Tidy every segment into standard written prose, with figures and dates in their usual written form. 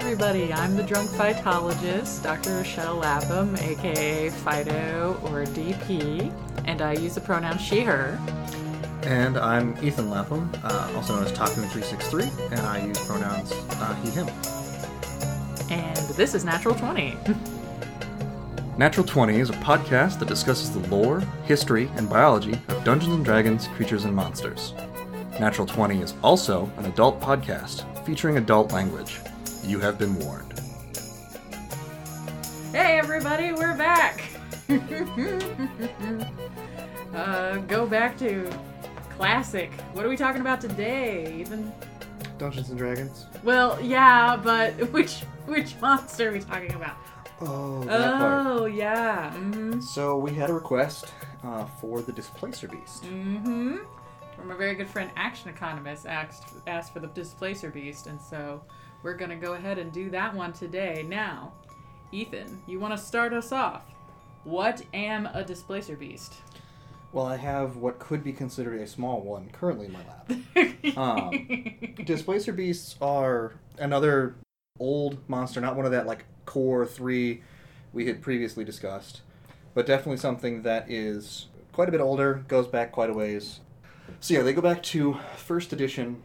everybody. I'm the Drunk Phytologist, Dr. Rochelle Lapham, aka Fido or DP, and I use the pronoun she, her. And I'm Ethan Lapham, also known as Talking 363, and I use pronouns he, him. And this is Natural 20. Natural 20 is a podcast that discusses the lore, history, and biology of Dungeons & Dragons, Creatures and Monsters. Natural 20 is also an adult podcast featuring adult language. You have been warned. Hey everybody, we're back! Go back to classic. What are we talking about today, Ethan? Dungeons and Dragons. Well, yeah, but which monster are we talking about? Oh, that part. Mm-hmm. So we had a request for the Displacer Beast. Mm-hmm. From a very good friend, Action Economist, asked for the Displacer Beast, and so we're going to go ahead and do that one today. Now, Ethan, you want to start us off? What am a Displacer Beast? Well, I have what could be considered a small one currently in my lab. Displacer Beasts are another old monster, not one of that like core three we had previously discussed, but definitely something that is quite a bit older, goes back quite a ways. So yeah, they go back to first edition,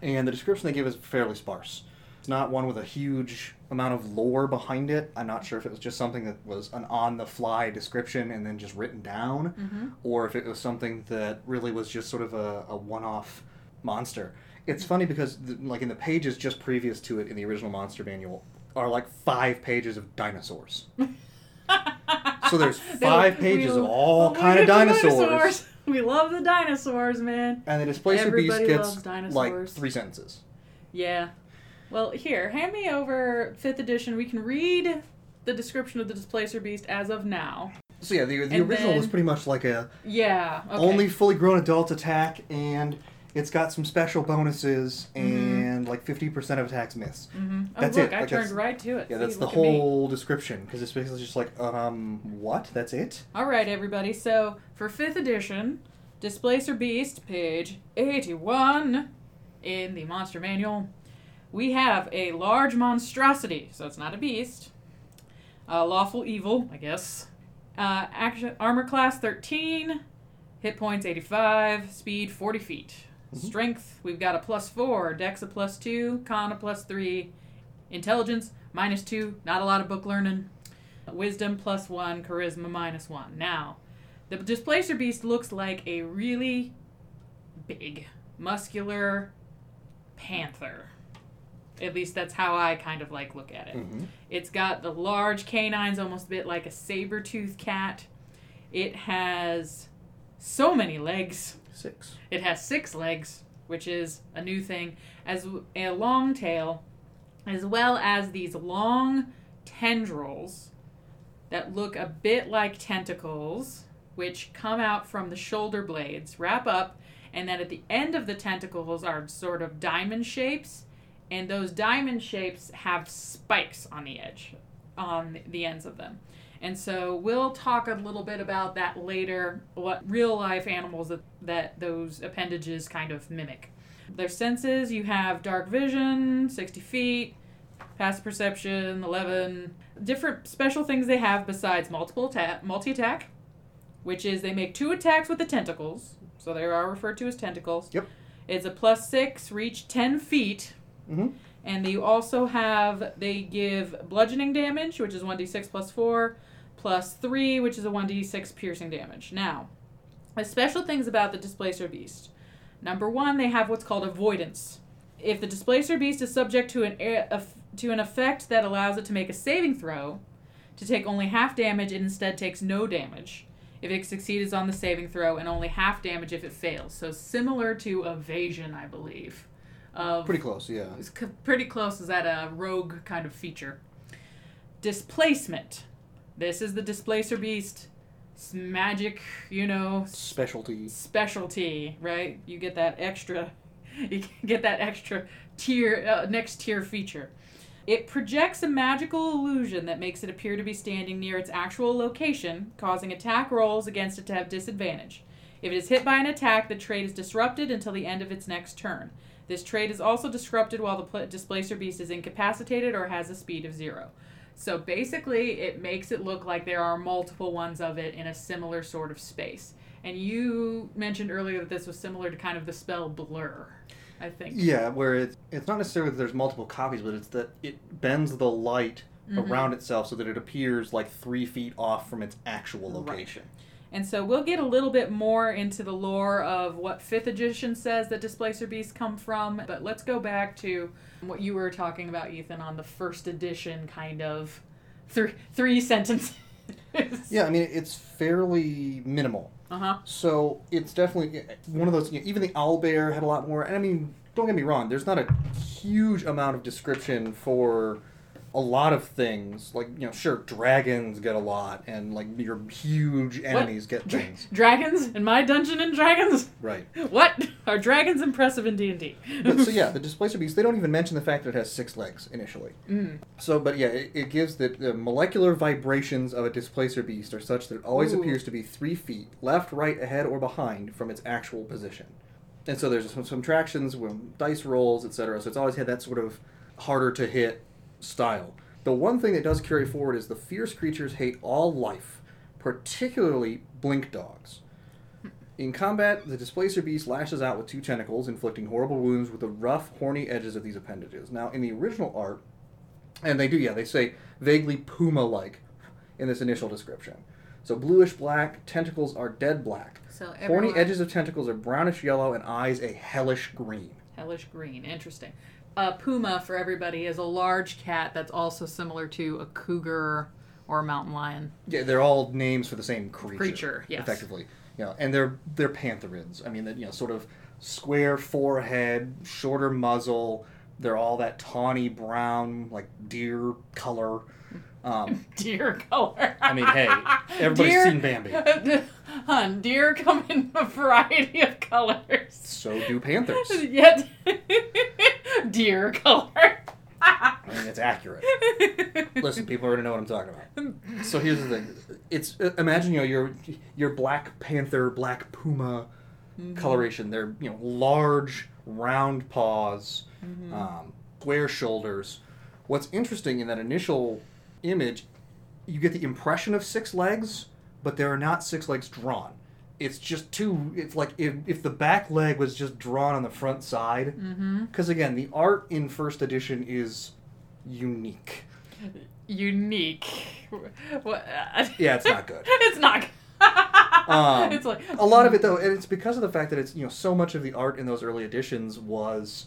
and the description they give is fairly sparse. It's not one with a huge amount of lore behind it. I'm not sure if it was just something that was an on-the-fly description and then just written down, mm-hmm. or if it was something that really was just sort of a one-off monster. It's funny because, in the pages just previous to it in the original Monster Manual are, 5 pages of dinosaurs. So there's 5 pages of all kind of dinosaurs. We love the dinosaurs, man. And the Displacer Beast gets, 3 sentences. Yeah. Well, here, hand me over 5th edition. We can read the description of the Displacer Beast as of now. So yeah, the original was pretty much only fully grown adult attack, and it's got some special bonuses, and 50% of attacks miss. Mm-hmm. Oh, that's look, it. I turned right to it. Yeah, that's the whole description, because it's basically just what? That's it? All right, everybody. So, for 5th edition, Displacer Beast, page 81 in the Monster Manual. We have a large monstrosity, so it's not a beast. Lawful evil, I guess. Action armor class 13, hit points 85, speed 40 feet. Mm-hmm. Strength, we've got a +4, dex a +2, con a +3, intelligence -2, not a lot of book learning. Wisdom +1, charisma -1. Now, the Displacer Beast looks like a really big, muscular panther. At least that's how I look at it. Mm-hmm. It's got the large canines, almost a bit like a saber-toothed cat. It has so many legs. 6. It has 6 legs, which is a new thing, as a long tail, as well as these long tendrils that look a bit like tentacles, which come out from the shoulder blades, wrap up, and then at the end of the tentacles are sort of diamond shapes. And those diamond shapes have spikes on the ends of them. And so we'll talk a little bit about that later, what real-life animals that those appendages mimic. Their senses, you have dark vision, 60 feet, passive perception, 11. Different special things they have besides multi-attack, which is they make 2 attacks with the tentacles. So they are referred to as tentacles. Yep. It's a +6, reach 10 feet. Mm-hmm. And you also have, they give bludgeoning damage, which is 1d6 +4, +3, which is a 1d6 piercing damage. Now, the special things about the Displacer Beast. Number 1, they have what's called avoidance. If the Displacer Beast is subject to an effect that allows it to make a saving throw, to take only half damage, it instead takes no damage if it succeeds on the saving throw, and only half damage if it fails. So similar to evasion, I believe. Pretty close, yeah. It's pretty close. Is that a rogue feature? Displacement. This is the Displacer Beast. It's magic, specialty. Specialty, right? You get that extra. You get that extra tier, next tier feature. It projects a magical illusion that makes it appear to be standing near its actual location, causing attack rolls against it to have disadvantage. If it is hit by an attack, the trait is disrupted until the end of its next turn. This trait is also disrupted while the Displacer Beast is incapacitated or has a speed of 0. So basically, it makes it look like there are multiple ones of it in a similar sort of space. And you mentioned earlier that this was similar to kind of the spell Blur, I think. Yeah, where it's not necessarily that there's multiple copies, but it's that it bends the light mm-hmm. around itself so that it appears like 3 feet off from its actual location. Right. And so we'll get a little bit more into the lore of what 5th edition says that Displacer Beasts come from, but let's go back to what you were talking about, Ethan, on the 1st edition kind of three sentences. Yeah, I mean, it's fairly minimal. Uh-huh. So it's definitely one of those, you know, even the owlbear had a lot more, and I mean, don't get me wrong, there's not a huge amount of description for a lot of things, like, you know, sure, dragons get a lot, and, like, your huge enemies get things. Dragons? In my Dungeon and Dragons? Right. What? Are dragons impressive in D&D? But, so, yeah, the Displacer Beast, they don't even mention the fact that it has 6 legs, initially. Mm. So, but, yeah, it gives that the molecular vibrations of a Displacer Beast are such that it always appears to be 3 feet, left, right, ahead, or behind from its actual position. And so there's some subtractions, when dice rolls, etc., so it's always had that sort of harder-to-hit style. The one thing that does carry forward is the fierce creatures hate all life, particularly blink dogs. In combat, the Displacer Beast lashes out with 2 tentacles, inflicting horrible wounds with the rough, horny edges of these appendages. Now, in the original art, and they say vaguely puma-like in this initial description. So bluish-black, tentacles are dead black. So horny edges of tentacles are brownish-yellow and eyes a hellish green. Hellish green, interesting. A puma, for everybody, is a large cat that's also similar to a cougar or a mountain lion. Yeah, they're all names for the same creature. Creature, yes. Effectively. You know, and they're pantherids. I mean, you know, sort of square forehead, shorter muzzle. They're all that tawny brown, like deer color. Deer color. I mean, hey, everybody's seen Bambi. Hun, deer come in a variety of colors. So do panthers. Yet... Deer color. I mean, it's accurate. Listen, people already know what I'm talking about. So here's the thing: it's imagine, you know, your black panther, black puma mm-hmm. coloration. They're, you know, large, round paws, mm-hmm. Square shoulders. What's interesting in that initial image, you get the impression of 6 legs, but there are not 6 legs drawn. It's just too... It's like if the back leg was just drawn on the front side. Because, mm-hmm. again, the art in 1st edition is unique. Unique. What? Yeah, it's not good. It's not good. It's like... A lot of it, though, and it's because of the fact that it's, you know, so much of the art in those early editions was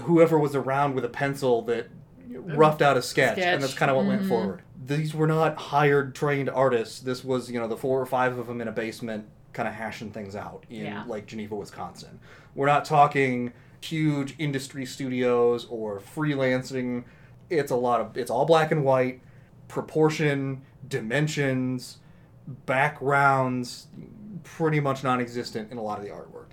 whoever was around with a pencil that roughed out a sketch. And that's kind of what mm-hmm. went forward. These were not hired, trained artists. This was, you know, the 4 or 5 of them in a basement kind of hashing things out in, like, Geneva, Wisconsin. We're not talking huge industry studios or freelancing. It's all black and white, proportion, dimensions, backgrounds, pretty much non-existent in a lot of the artwork.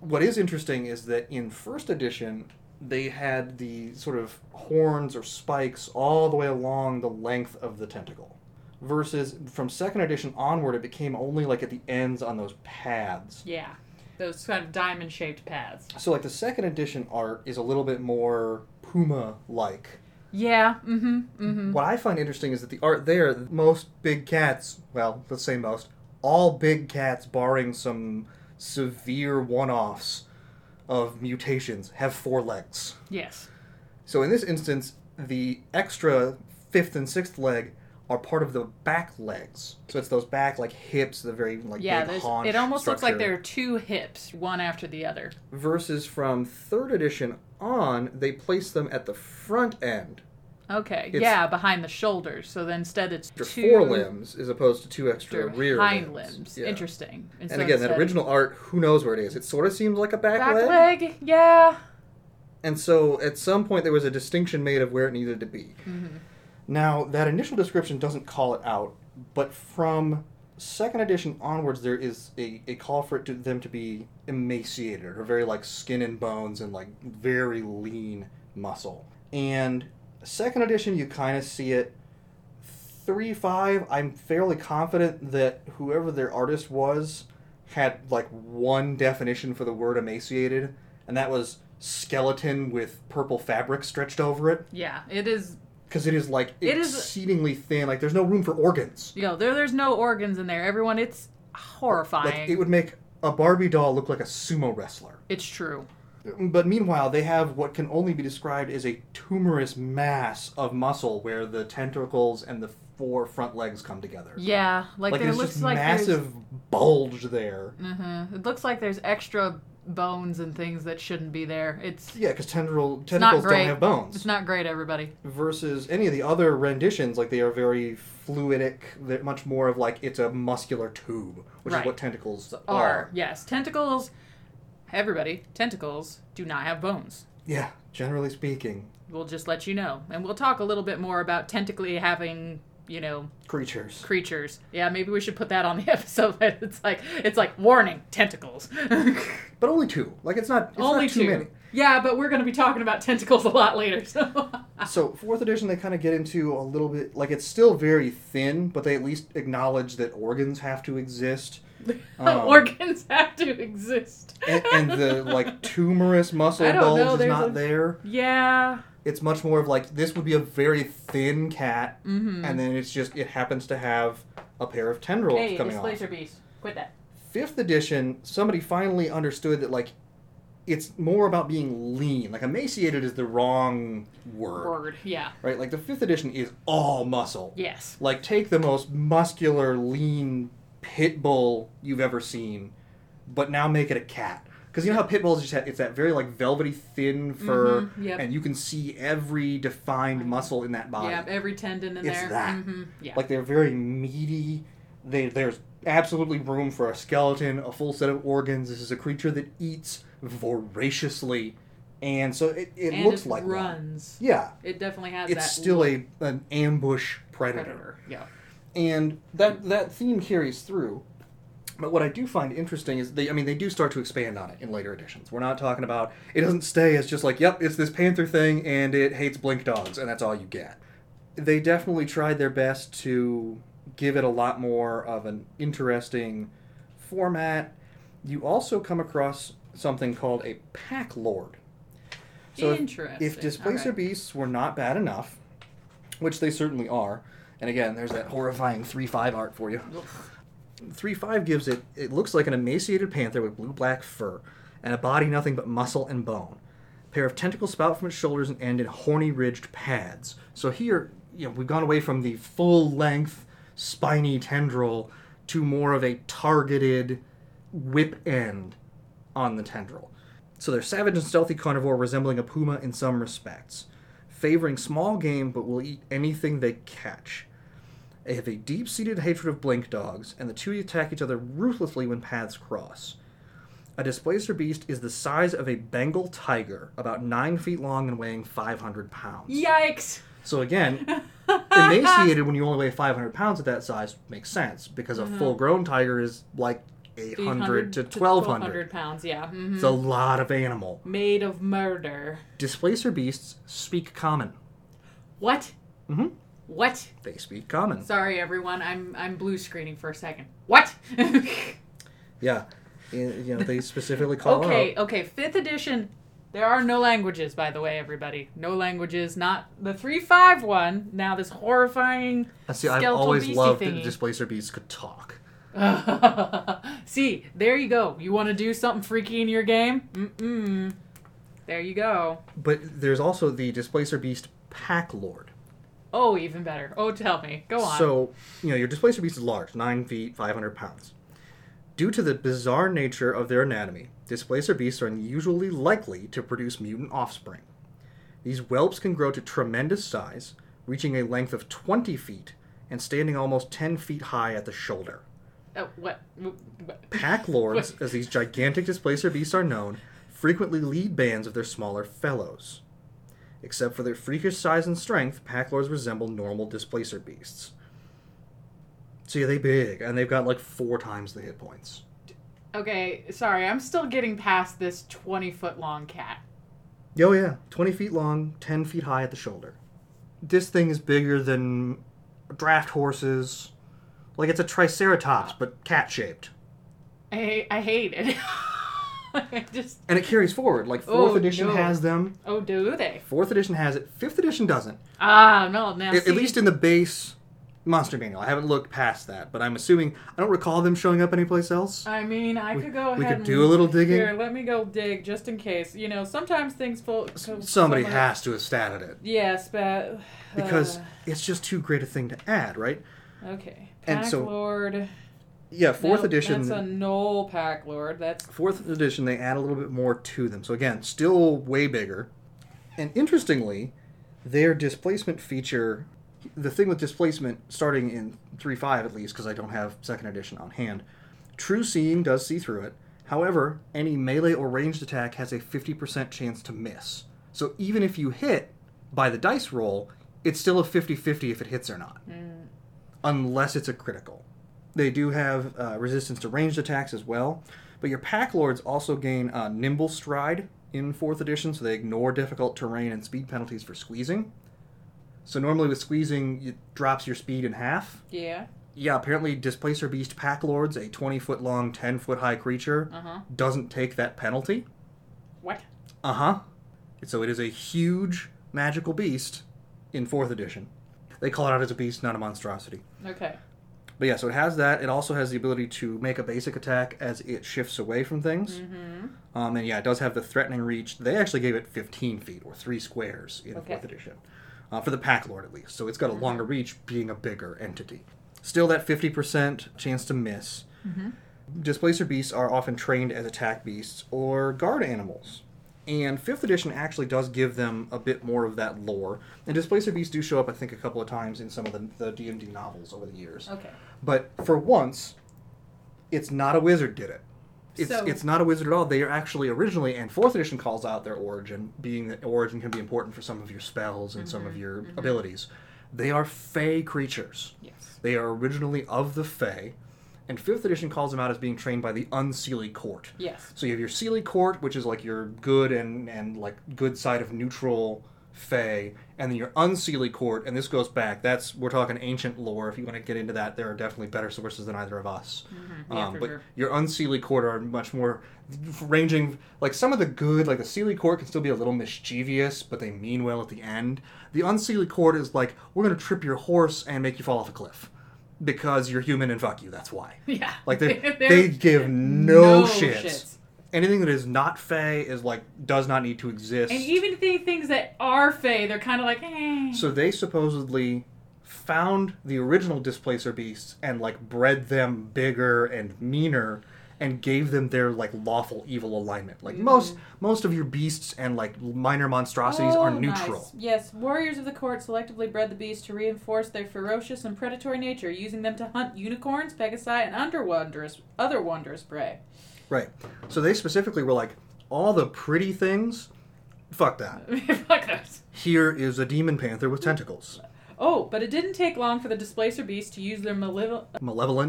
What is interesting is that in 1st edition, they had the sort of horns or spikes all the way along the length of the tentacle. Versus from 2nd edition onward, it became only like at the ends on those pads. Yeah, those kind of diamond-shaped pads. So like the 2nd edition art is a little bit more puma-like. Yeah, mm-hmm, mm-hmm. What I find interesting is that the art there, most big cats, well, let's say most, all big cats barring some severe one-offs of mutations have 4 legs. Yes. So in this instance, the extra 5th and 6th leg are part of the back legs. So it's those back, like, hips, the very, like, big haunch. It almost structure. Looks like there are 2 hips, one after the other. Versus from 3rd edition on, they place them at the front end. Okay, behind the shoulders. So then instead it's 2 forelimbs as opposed to 2 extra rear hind limbs. Yeah. Interesting. And so again, that original art, who knows where it is? It sort of seems like a back leg. Back leg, yeah. And so at some point there was a distinction made of where it needed to be. Mm-hmm. Now, that initial description doesn't call it out, but from 2nd edition onwards there is a call for them to be emaciated, or very, like, skin and bones and, like, very lean muscle. And... 2nd edition, you kind of see it. 3.5, I'm fairly confident that whoever their artist was had like one definition for the word emaciated, and that was skeleton with purple fabric stretched over it. Yeah, it is. Because it is like exceedingly thin. Like there's no room for organs. You know, there's no organs in there. Everyone, it's horrifying. Like, it would make a Barbie doll look like a sumo wrestler. It's true. But meanwhile, they have what can only be described as a tumorous mass of muscle where the tentacles and the four front legs come together. Yeah. Like it looks like there's this massive bulge there. Mm-hmm. It looks like there's extra bones and things that shouldn't be there. It's yeah, because tentacles don't have bones. It's not great, everybody. Versus any of the other renditions, like they are very fluidic. They're much more of like it's a muscular tube, which is what tentacles are. Yes, tentacles. Everybody, tentacles do not have bones. Yeah, generally speaking. We'll just let you know, and we'll talk a little bit more about tentacly having. You know, creatures. Yeah, maybe we should put that on the episode. It's like warning, tentacles. But only two. Like it's not too many. Yeah, but we're going to be talking about tentacles a lot later. So 4th edition, they kind of get into a little bit, like it's still very thin, but they at least acknowledge that organs have to exist. Organs have to exist. and the like tumorous muscle bulge is not there. Yeah. It's much more of like, this would be a very thin cat, mm-hmm. and then it's just, it happens to have a pair of tendrils coming off. Hey, Displacer Beast. Quit that. 5th edition, somebody finally understood that, like, it's more about being lean. Like, emaciated is the wrong word. Yeah. Right? Like, the 5th edition is all muscle. Yes. Like, take the most muscular, lean pit bull you've ever seen, but now make it a cat. Because you know how pit bulls just have, it's that very, like, velvety, thin fur, mm-hmm, yep. and you can see every defined muscle in that body. Yeah, every tendon there. It's that. Mm-hmm, yeah. Like, they're very meaty. There's absolutely room for a skeleton, a full set of organs. This is a creature that eats voraciously, and so it looks like that. And it runs. Yeah. It definitely has that. It's still an ambush predator. Yeah. And that theme carries through. But what I do find interesting is they do start to expand on it in later editions. We're not talking about, it doesn't stay as just like, yep, it's this panther thing and it hates blink dogs and that's all you get. They definitely tried their best to give it a lot more of an interesting format. You also come across something called a pack lord. So interesting. If Displacer Beasts were not bad enough, which they certainly are, and again, there's that horrifying 3-5 art for you. 3-5 gives it, it looks like an emaciated panther with blue-black fur, and a body nothing but muscle and bone. A pair of tentacles spout from its shoulders and end in horny ridged pads. So here, we've gone away from the full-length spiny tendril to more of a targeted whip end on the tendril. So they're savage and stealthy carnivore resembling a puma in some respects, favoring small game but will eat anything they catch. They have a deep-seated hatred of blink dogs, and the two attack each other ruthlessly when paths cross. A Displacer Beast is the size of a Bengal tiger, about 9 feet long and weighing 500 pounds. Yikes! So again, emaciated when you only weigh 500 pounds at that size makes sense, because a full-grown tiger is like 800 to 1,200 pounds, yeah. Mm-hmm. It's a lot of animal. Made of murder. Displacer Beasts speak common. What? Mm-hmm. What? They speak common. Sorry, everyone. I'm blue screening for a second. What? Yeah. They specifically call out. Okay. 5th edition, there are no languages, by the way, everybody. No languages. Not the 3-5 one. Now this horrifying skeletal beastie thingy. I've always loved that Displacer Beasts could talk. See, there you go. You want to do something freaky in your game? Mm-mm. There you go. But there's also the Displacer Beast Pack Lord. Oh, even better. Oh, tell me. Go on. So, your Displacer Beast is large, 9 feet, 500 pounds. Due to the bizarre nature of their anatomy, Displacer Beasts are unusually likely to produce mutant offspring. These whelps can grow to tremendous size, reaching a length of 20 feet and standing almost 10 feet high at the shoulder. Oh, what? Pack lords, as these gigantic Displacer Beasts are known, frequently lead bands of their smaller fellows. Except for their freakish size and strength, pack lords resemble normal Displacer Beasts. So yeah, they're big, and they've got like 4 times the hit points. Okay, sorry, I'm still getting past this 20-foot-long cat. Oh yeah, 20 feet long, 10 feet high at the shoulder. This thing is bigger than draft horses. Like, it's a triceratops, but cat-shaped. I hate it. And it carries forward. Like, 4th edition has them. Oh, do they? 4th edition has it. 5th edition doesn't. Ah, no. Now, at least in the base Monster Manual. I haven't looked past that, but I'm assuming... I don't recall them showing up anyplace else. I mean, we could go ahead and do a little digging. Here, let me go dig, just in case. You know, sometimes things... Somebody has to have statted it. Yes, but... because it's just too great a thing to add, right? Okay. And so... Lord... Yeah, 4th edition... That's a null pack, Lord. That's 4th edition, they add a little bit more to them. So again, still way bigger. And interestingly, their displacement feature... The thing with displacement, starting in 3.5 at least, because I don't have 2nd edition on hand, true seeing does see through it. However, any melee or ranged attack has a 50% chance to miss. So even if you hit by the dice roll, it's still a 50-50 if it hits or not. Mm. Unless it's a critical. They do have resistance to ranged attacks as well, but your pack lords also gain nimble stride in 4th edition, so they ignore difficult terrain and speed penalties for squeezing. So normally with squeezing, it drops your speed in half. Yeah. Yeah, apparently Displacer Beast pack lords, a 20-foot long, 10-foot high creature, doesn't take that penalty. What? So it is a huge magical beast in 4th edition. They call it out as a beast, not a monstrosity. Okay. But yeah, so it has that. It also has the ability to make a basic attack as it shifts away from things. Mm-hmm. And yeah, it does have the threatening reach. They actually gave it 15 feet, or 3 squares, in 4th edition. For the pack lord, at least. So it's got a longer reach, being a bigger entity. Still that 50% chance to miss. Mm-hmm. Displacer beasts are often trained as attack beasts or guard animals. And 5th edition actually does give them a bit more of that lore. And Displacer Beasts do show up, I think, a couple of times in some of the D&D novels over the years. Okay. But for once, it's not a wizard did it. It's not a wizard at all. They are actually originally, and 4th edition calls out their origin, being that origin can be important for some of your spells and some of your abilities. They are fae creatures. Yes. They are originally of the fae. And 5th edition calls them out as being trained by the Unseelie Court. Yes. So you have your Seelie Court, which is like your good and like good side of neutral fae, and then your Unseelie Court, and this goes back. We're talking ancient lore. If you want to get into that, there are definitely better sources than either of us. Mm-hmm. Yeah, but sure. Your Unseelie Court are much more ranging. Like some of the good, like the Seelie Court can still be a little mischievous, but they mean well at the end. The Unseelie Court is like, we're going to trip your horse and make you fall off a cliff. Because you're human and fuck you, that's why. Yeah. Like, they give no shits. Anything that is not fae is like, does not need to exist. And even things that are fae, they're kind of like, eh. So they supposedly found the original Displacer Beasts and like bred them bigger and meaner and gave them their like lawful evil alignment. Like most of your beasts and like minor monstrosities are neutral. Nice. Yes, warriors of the court selectively bred the beasts to reinforce their ferocious and predatory nature, using them to hunt unicorns, pegasi, and other wondrous prey. Right. So they specifically were like, all the pretty things, fuck that. Fuck that. Here is a demon panther with tentacles. Oh, but it didn't take long for the Displacer Beasts to use their malevolent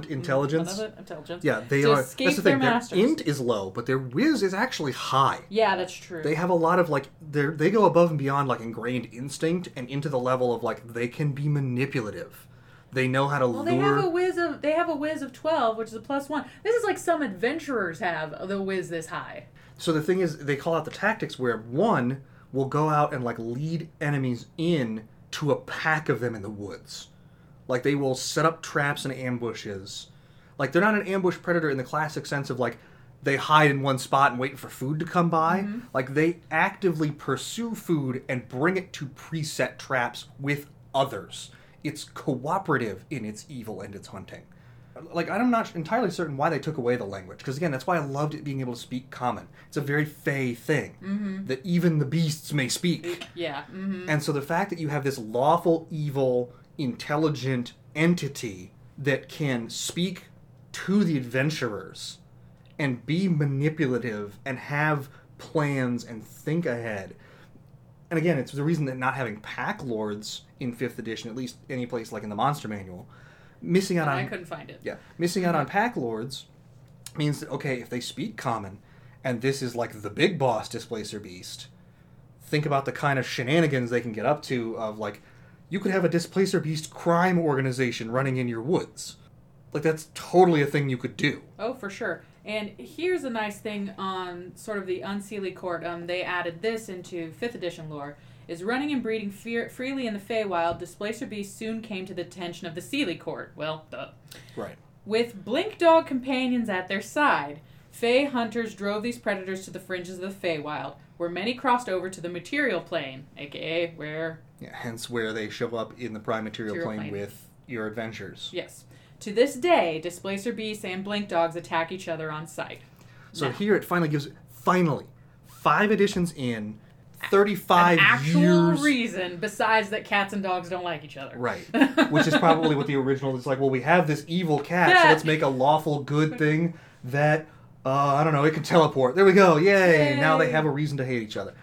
intelligence. Malevolent intelligence. Yeah, they are. That's the thing. Their int is low, but their whiz is actually high. Yeah, that's true. They have a lot of like they go above and beyond like ingrained instinct and into the level of like they can be manipulative. They know how to lure. Well, they have a whiz of 12, which is a +1. This is like some adventurers have the whiz this high. So the thing is, they call out the tactics where one will go out and like lead enemies in to a pack of them in the woods. Like, they will set up traps and ambushes. Like, they're not an ambush predator in the classic sense of, like, they hide in one spot and wait for food to come by. Mm-hmm. Like, they actively pursue food and bring it to preset traps with others. It's cooperative in its evil and its hunting. Like, I'm not entirely certain why they took away the language. Because, again, that's why I loved it being able to speak common. It's a very fae thing. Mm-hmm. That even the beasts may speak. Yeah. Mm-hmm. And so the fact that you have this lawful, evil, intelligent entity that can speak to the adventurers and be manipulative and have plans and think ahead. And, again, it's the reason that not having pack lords in 5th edition, at least any place like in the Monster Manual... I couldn't find it. Yeah. Missing out on pack lords means that, okay, if they speak common, and this is like the big boss Displacer Beast, think about the kind of shenanigans they can get up to of like, you could have a Displacer Beast crime organization running in your woods. Like, that's totally a thing you could do. Oh, for sure. And here's a nice thing on sort of the Unseelie Court. They added this into 5th edition lore. Is running and breeding freely in the Feywild, Displacer Beast soon came to the attention of the Seelie Court. Well, duh. Right. With Blink Dog companions at their side, Fey hunters drove these predators to the fringes of the Feywild, where many crossed over to the Material Plane, a.k.a. where... Yeah, hence where they show up in the Prime Material Plane with your adventures. Yes. To this day, Displacer Beasts and Blink Dogs attack each other on sight. So now, here it finally gives... Finally, 5 editions in... 35 years. An actual reason besides that cats and dogs don't like each other. Right. Which is probably what the original is like, well, we have this evil cat, so let's make a lawful good thing that, I don't know, it can teleport. There we go. Yay. Now they have a reason to hate each other.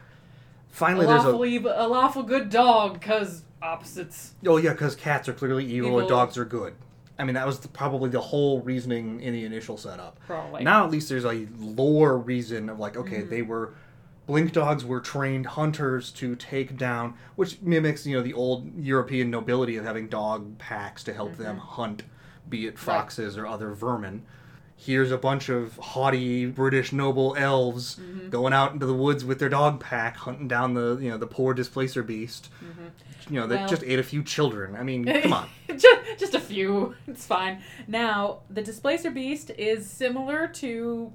Finally, there's a lawful good dog, because opposites. Oh, yeah, because cats are clearly evil and dogs are good. I mean, that was probably the whole reasoning in the initial setup. Probably. Now at least there's a lore reason of like, okay, they were... Blink Dogs were trained hunters to take down, which mimics, you know, the old European nobility of having dog packs to help them hunt, be it foxes or other vermin. Here's a bunch of haughty British noble elves going out into the woods with their dog pack, hunting down the, you know, the poor Displacer Beast, you know, that just ate a few children. I mean, come on. just a few. It's fine. Now, the Displacer Beast is similar to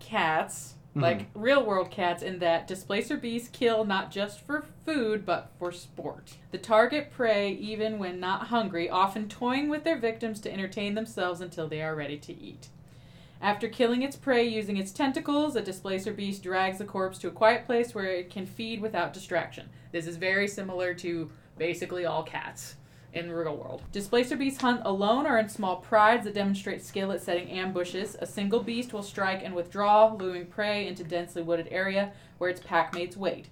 cats. Like real-world cats, in that Displacer Beasts kill not just for food, but for sport. The target prey, even when not hungry, often toying with their victims to entertain themselves until they are ready to eat. After killing its prey using its tentacles, a Displacer Beast drags the corpse to a quiet place where it can feed without distraction. This is very similar to basically all cats in the real world. Displacer Beasts hunt alone or in small prides that demonstrate skill at setting ambushes. A single beast will strike and withdraw, luring prey into densely wooded area where its packmates wait.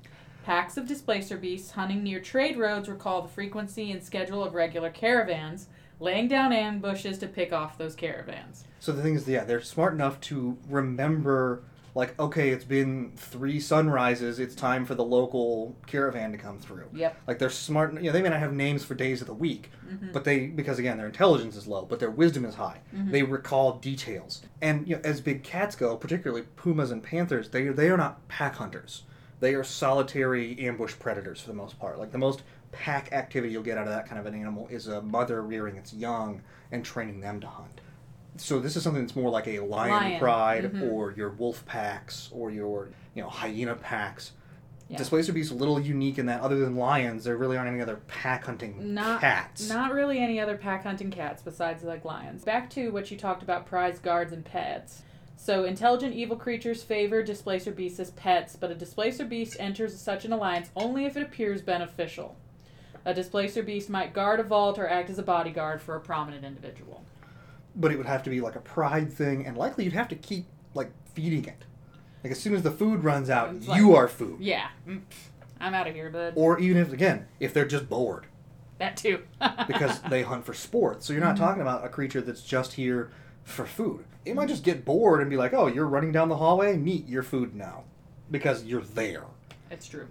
Packs of Displacer Beasts hunting near trade roads recall the frequency and schedule of regular caravans, laying down ambushes to pick off those caravans. So the thing is, yeah, they're smart enough to remember, like, okay, it's been 3 sunrises, it's time for the local caravan to come through. Yep. Like, they're smart, you know, they may not have names for days of the week, but they, because again, their intelligence is low, but their wisdom is high. They recall details. And, you know, as big cats go, particularly pumas and panthers, they are not pack hunters. They are solitary ambush predators for the most part. Like, the most pack activity you'll get out of that kind of an animal is a mother rearing its young and training them to hunt. So this is something that's more like a lion. Pride or your wolf packs or your, you know, hyena packs. Yeah. Displacer Beasts are a little unique in that other than lions, there really aren't any other pack-hunting cats. Not really any other pack-hunting cats besides, like, lions. Back to what you talked about, prize guards and pets. So intelligent evil creatures favor Displacer Beasts as pets, but a Displacer Beast enters such an alliance only if it appears beneficial. A Displacer Beast might guard a vault or act as a bodyguard for a prominent individual. But it would have to be like a pride thing, and likely you'd have to keep, like, feeding it. Like, as soon as the food runs out, like, you are food. Yeah. I'm out of here, bud. Or even if, again, if they're just bored. That too. Because they hunt for sport. So you're not talking about a creature that's just here for food. It might just get bored and be like, oh, you're running down the hallway? Neat, you're food now. Because you're there. That's true.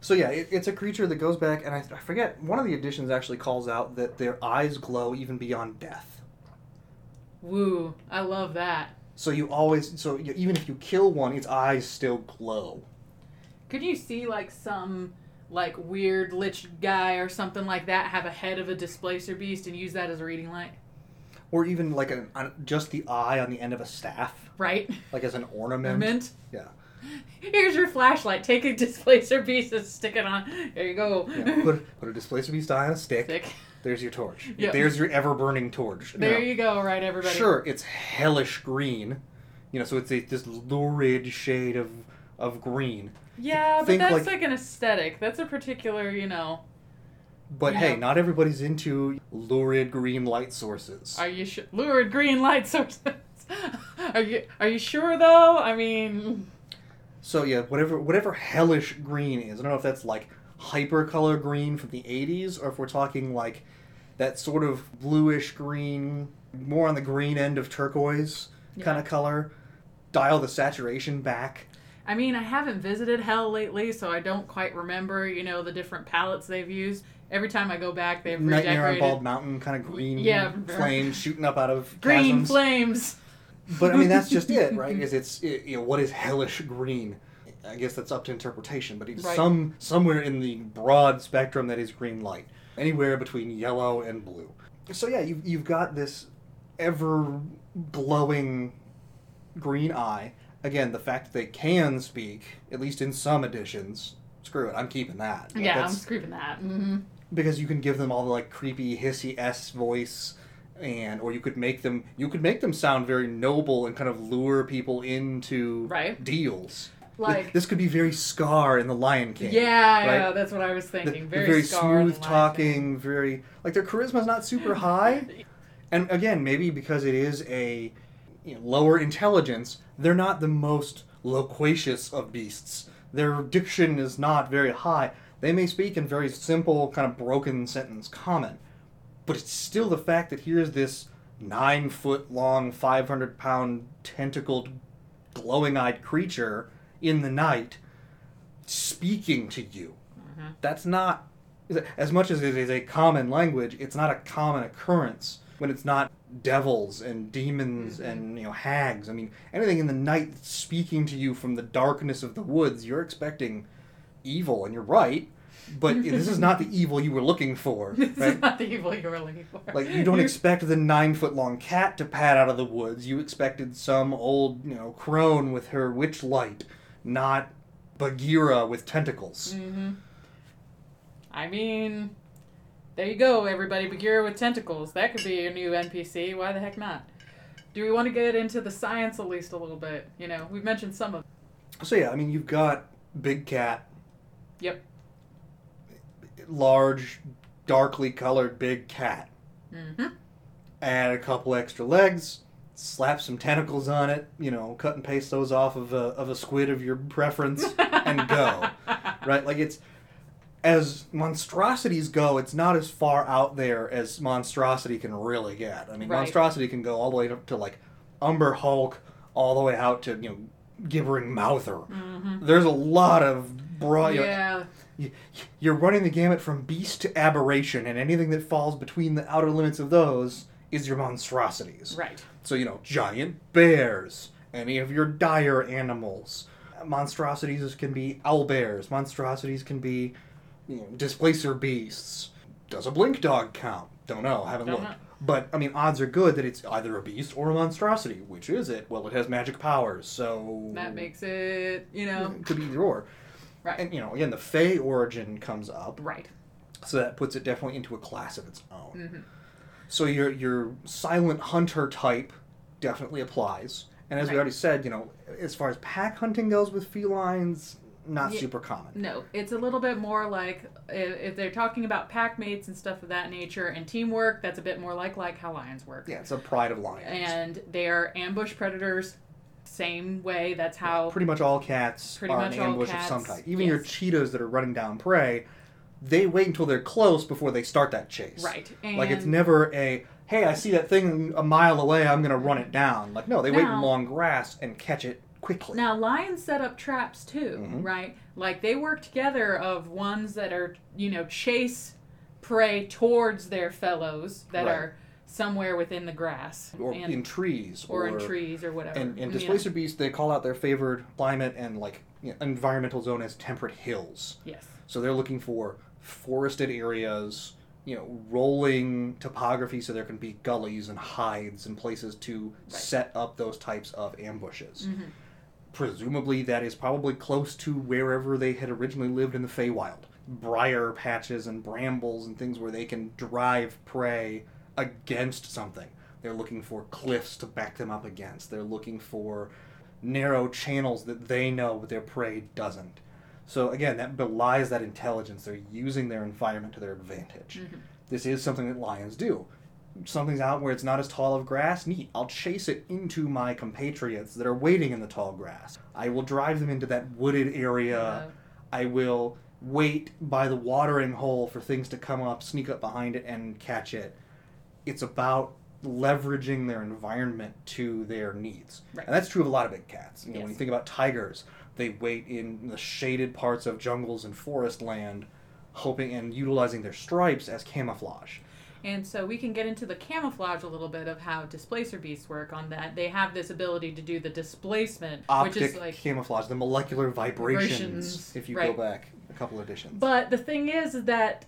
So yeah, it's a creature that goes back, and I forget, one of the editions actually calls out that their eyes glow even beyond death. Woo, I love that. So even if you kill one, its eyes still glow. Could you see, like, some, like, weird lich guy or something like that have a head of a Displacer Beast and use that as a reading light? Or even, like, just the eye on the end of a staff. Right. Like, as an ornament. Yeah. Here's your flashlight. Take a Displacer Beast and stick it on. There you go. Yeah, put a Displacer Beast eye on a stick. There's your torch. Yep. There's your ever-burning torch. There you go, right, everybody? Sure, it's hellish green. You know, so it's this lurid shade of green. Yeah, but that's like an aesthetic. That's a particular, you know... But hey, not everybody's into lurid green light sources. Are you sure? Lurid green light sources? Are you sure, though? I mean... So, yeah, whatever hellish green is. I don't know if that's, like... hypercolor green from the 80s, or if we're talking like that sort of bluish green, more on the green end of turquoise kind of color. Dial the saturation back. I mean, I haven't visited hell lately, so I don't quite remember, you know, the different palettes they've used. Every time I go back, they've redecorated. Nightmare on Bald Mountain, kind of green flames shooting up out of chasms. Green flames! But I mean, that's just it, right? Is it's you know, what is hellish green? I guess that's up to interpretation, but it's right. somewhere in the broad spectrum that is green light, anywhere between yellow and blue. So yeah, you've got this ever glowing green eye. Again, the fact that they can speak, at least in some editions, screw it, I'm keeping that. Like, yeah, I'm screwing that. Mm-hmm. Because you can give them all the like creepy hissy s voice. And or you could make them sound very noble and kind of lure people into right. deals. Like this could be very Scar in The Lion King. Yeah, right? Yeah, that's what I was thinking. Very smooth talking, very like their charisma's not super high. And again, maybe because it is a lower intelligence, they're not the most loquacious of beasts. Their diction is not very high. They may speak in very simple, kind of broken sentence comment. But it's still the fact that here's this 9-foot-long, 500-pound, tentacled, glowing-eyed creature in the night speaking to you. Mm-hmm. That's not, as much as it is a common language, it's not a common occurrence when it's not devils and demons mm-hmm. and hags. I mean, anything in the night that's speaking to you from the darkness of the woods, you're expecting evil, and you're right. But this is not the evil you were looking for. Right? This is not the evil you were looking for. Like, you don't expect the 9-foot-long cat to pat out of the woods. You expected some old, crone with her witch light, not Bagheera with tentacles. Mm-hmm. I mean, there you go, everybody. Bagheera with tentacles. That could be your new NPC. Why the heck not? Do we want to get into the science at least a little bit? We've mentioned some of it. So, yeah, I mean, you've got Big Cat. Yep. Large, darkly colored big cat. Mm-hmm. Add a couple extra legs, slap some tentacles on it, cut and paste those off of a squid of your preference, and go. Right? Like, it's, as monstrosities go, it's not as far out there as monstrosity can really get. I mean, right. Monstrosity can go all the way up to, umber hulk, all the way out to, gibbering mouther. Mm-hmm. There's a lot of broad... Yeah. You're running the gamut from beast to aberration, and anything that falls between the outer limits of those is your monstrosities. Right. So, giant bears, any of your dire animals. Monstrosities can be owlbears. Monstrosities can be displacer beasts. Does a blink dog count? Don't know. Haven't looked. Know. But, I mean, odds are good that it's either a beast or a monstrosity. Which is it? Well, it has magic powers, so... That makes it, It could be either or. Right. And, again, the Fey origin comes up. Right. So that puts it definitely into a class of its own. Mm-hmm. So your silent hunter type definitely applies. And as right. we already said, as far as pack hunting goes with felines, not super common. No. It's a little bit more like, if they're talking about pack mates and stuff of that nature and teamwork, that's a bit more like how lions work. Yeah, it's a pride of lions. And they are ambush predators. Same way, that's how... Pretty much all cats are an ambush of some type. Even yes. your cheetahs that are running down prey, they wait until they're close before they start that chase. Right. And it's never a, hey, I see that thing a mile away, I'm going to run it down. Like, no, they wait in long grass and catch it quickly. Now, lions set up traps, too, mm-hmm. right? Like, they work together of ones that are, chase prey towards their fellows that right. are... Somewhere within the grass. Or in trees. Or in trees or whatever. And Displacer Beasts, they call out their favored climate and environmental zone as temperate hills. Yes. So they're looking for forested areas, rolling topography so there can be gullies and hides and places to right. set up those types of ambushes. Mm-hmm. Presumably that is probably close to wherever they had originally lived in the Feywild. Briar patches and brambles and things where they can drive prey... against something. They're looking for cliffs to back them up against. They're looking for narrow channels that they know but their prey doesn't. So again, that belies that intelligence. They're using their environment to their advantage. Mm-hmm. This is something that lions do. Something's out where it's not as tall of grass, neat. I'll chase it into my compatriots that are waiting in the tall grass. I will drive them into that wooded area. Yeah. I will wait by the watering hole for things to come up, sneak up behind it, and catch it. It's about leveraging their environment to their needs. Right. And that's true of a lot of big cats. Yes. When you think about tigers, they wait in the shaded parts of jungles and forest land, hoping and utilizing their stripes as camouflage. And so we can get into the camouflage a little bit of how displacer beasts work on that. They have this ability to do the displacement. Optic, which is like camouflage, the molecular vibrations, if you right. go back a couple editions. But the thing is that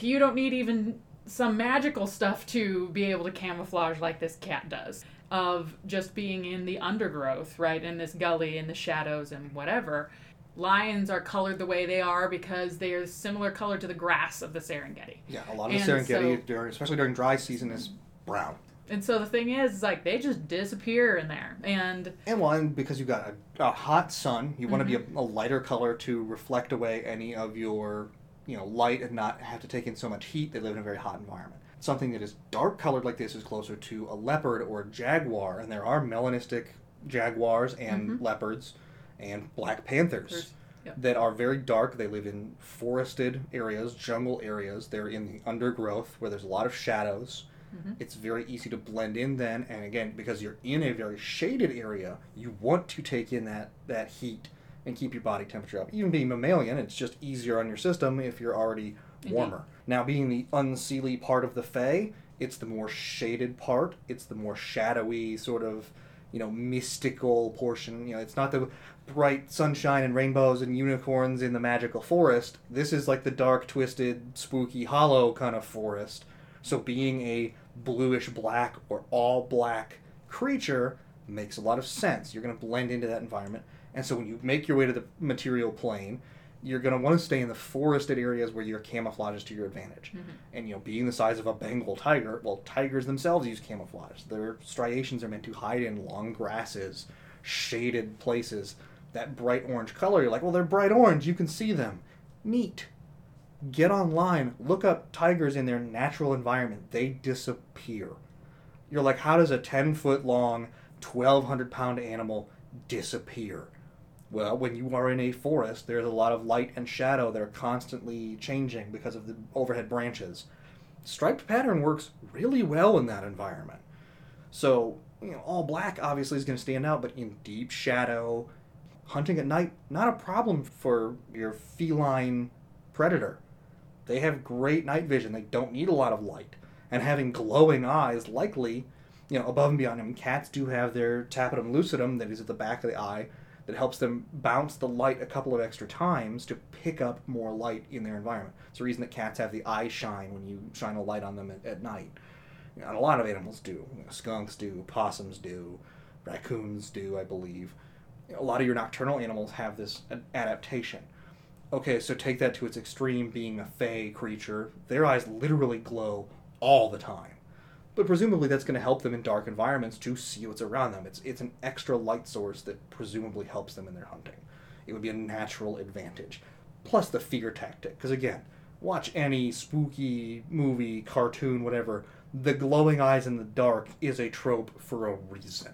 you don't need even some magical stuff to be able to camouflage like this cat does, of just being in the undergrowth, right, in this gully, in the shadows and whatever. Lions are colored the way they are because they are similar color to the grass of the Serengeti. Yeah, a lot of the Serengeti, especially during dry season, is brown. And so the thing is, like, they just disappear in there. And because you've got a hot sun, you want to be a lighter color to reflect away any of your, you know, light and not have to take in so much heat. They live in a very hot environment. Something that is dark colored like this is closer to a leopard or a jaguar, and there are melanistic jaguars and leopards and black panthers that are very dark. They live in forested areas, jungle areas. They're in the undergrowth where there's a lot of shadows. It's very easy to blend in then. And again, because you're in a very shaded area, you want to take in that heat and keep your body temperature up. Even being mammalian, it's just easier on your system if you're already warmer. Now, being the unseelie part of the Fae, it's the more shaded part. It's the more shadowy sort of, you know, mystical portion. You know, it's not the bright sunshine and rainbows and unicorns in the magical forest. This is like the dark, twisted, spooky, hollow kind of forest. So being a bluish-black or all-black creature makes a lot of sense. You're going to blend into that environment. And so when you make your way to the material plane, you're going to want to stay in the forested areas where your camouflage is to your advantage. And, you know, being the size of a Bengal tiger, well, tigers themselves use camouflage. Their striations are meant to hide in long grasses, shaded places. That bright orange color, you're like, well, they're bright orange. You can see them. Neat. Get online. Look up tigers in their natural environment. They disappear. You're like, how does a 10-foot-long, 1,200-pound animal disappear? Well, when you are in a forest, there's a lot of light and shadow that are constantly changing because of the overhead branches. Striped pattern works really well in that environment. So, you know, all black obviously is going to stand out, but in deep shadow, hunting at night, not a problem for your feline predator. They have great night vision. They don't need a lot of light. And having glowing eyes, likely, you know, above and beyond them. Cats do have their tapetum lucidum, that is at the back of the eye, that helps them bounce the light a couple of extra times to pick up more light in their environment. It's the reason that cats have the eye shine when you shine a light on them at night. You know, and a lot of animals do. You know, skunks do, possums do, raccoons do, I believe. You know, a lot of your nocturnal animals have this adaptation. Okay, so take that to its extreme, being a fae creature. Their eyes literally glow all the time. But presumably that's going to help them in dark environments to see what's around them. It's an extra light source that presumably helps them in their hunting. It would be a natural advantage. Plus the fear tactic. Because again, watch any spooky movie, cartoon, whatever. The glowing eyes in the dark is a trope for a reason.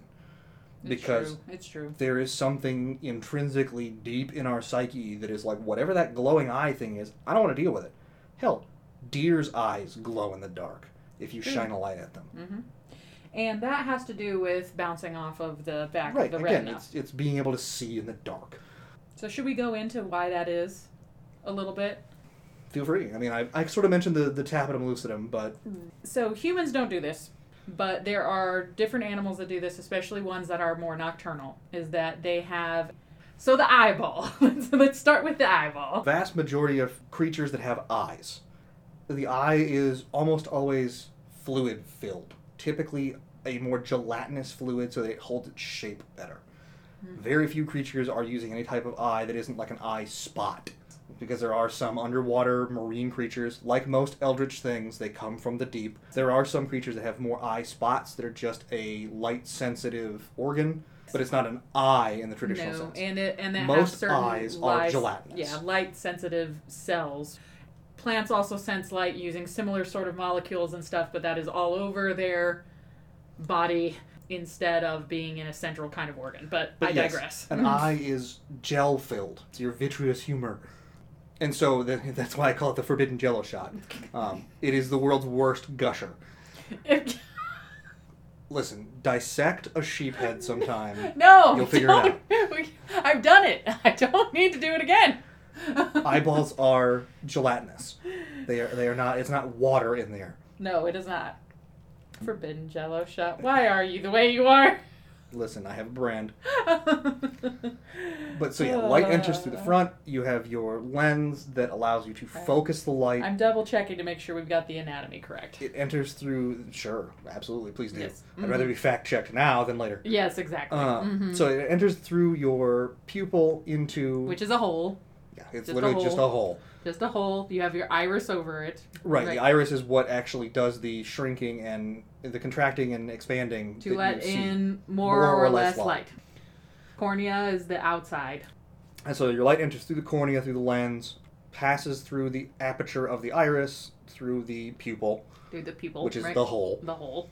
Because it's true. There is something intrinsically deep in our psyche that is like, whatever that glowing eye thing is, I don't want to deal with it. Hell, deer's eyes glow in the dark if you shine a light at them. And that has to do with bouncing off of the back of the retina. Right, again, it's being able to see in the dark. So should we go into why that is a little bit? Feel free. I mean, I sort of mentioned the tapetum lucidum, but... So humans don't do this, but there are different animals that do this, especially ones that are more nocturnal, is that they have... So the eyeball. So let's start with the eyeball. Vast majority of creatures that have eyes... The eye is almost always fluid-filled, typically a more gelatinous fluid so that it holds its shape better. Very few creatures are using any type of eye that isn't like an eye spot, because there are some underwater marine creatures. Like most eldritch things, they come from the deep. There are some creatures that have more eye spots that are just a light-sensitive organ, but it's not an eye in the traditional sense. And that most certain eyes are gelatinous. Yeah, light-sensitive cells. Plants also sense light using similar sort of molecules and stuff, but that is all over their body instead of being in a central kind of organ. But I digress. An eye is gel-filled. It's your vitreous humor. And so that's why I call it the forbidden jello shot. It is the world's worst gusher. Listen, dissect a sheep head sometime. No! You'll figure it out. I've done it. I don't need to do it again. Eyeballs are gelatinous. They are not. It's not water in there. No, it is not. Forbidden Jell-O shot. Why are you the way you are? Listen, I have a brand. But so yeah, light enters through the front. You have your lens that allows you to focus the light. I'm double checking to make sure we've got the anatomy correct. It enters through... Sure, absolutely, please do. Yes. Mm-hmm. I'd rather be fact-checked now than later. Yes, exactly. Mm-hmm. So it enters through your pupil into... Which is a hole. Yeah, it's just literally just a hole. Just a hole. You have your iris over it. Right. The iris is what actually does the shrinking and the contracting and expanding. To let in more or less light. Cornea is the outside. And so your light enters through the cornea, through the lens, passes through the aperture of the iris, through the pupil. Through the pupil, which is the hole. The hole.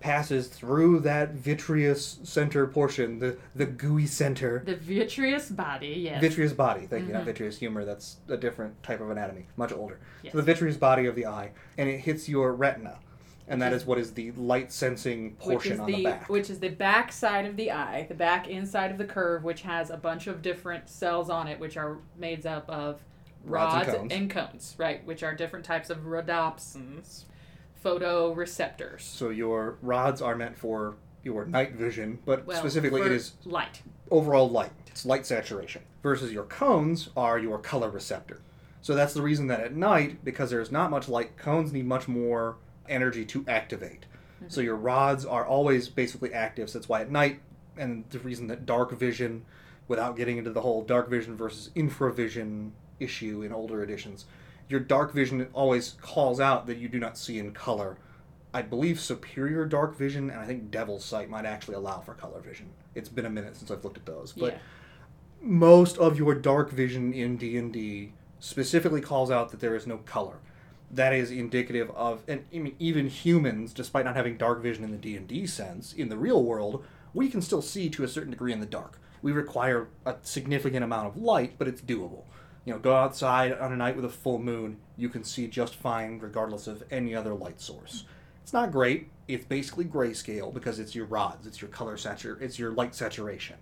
Passes through that vitreous center portion, the gooey center. The vitreous body, yes. Vitreous body, thank you. Not vitreous humor, that's a different type of anatomy, much older. Yes. So the vitreous body of the eye, and it hits your retina, and that is what is the light-sensing portion on the back. Which is the back side of the eye, the back inside of the curve, which has a bunch of different cells on it, which are made up of rods and cones, right, which are different types of rhodopsins. Photoreceptors. So your rods are meant for your night vision, but specifically it is light. Overall light. It's light saturation. Versus your cones are your color receptor. So that's the reason that at night, because there's not much light, cones need much more energy to activate. Mm-hmm. So your rods are always basically active. So that's why at night, and the reason that dark vision, without getting into the whole dark vision versus infravision issue in older editions, your dark vision always calls out that you do not see in color. I believe superior dark vision, and I think devil's sight might actually allow for color vision. It's been a minute since I've looked at those. But most of your dark vision in D&D specifically calls out that there is no color. That is indicative of, and even humans, despite not having dark vision in the D&D sense, in the real world, we can still see to a certain degree in the dark. We require a significant amount of light, but it's doable. You know, go outside on a night with a full moon, you can see just fine regardless of any other light source. It's not great. It's basically grayscale because it's your rods, it's your color it's your light saturation.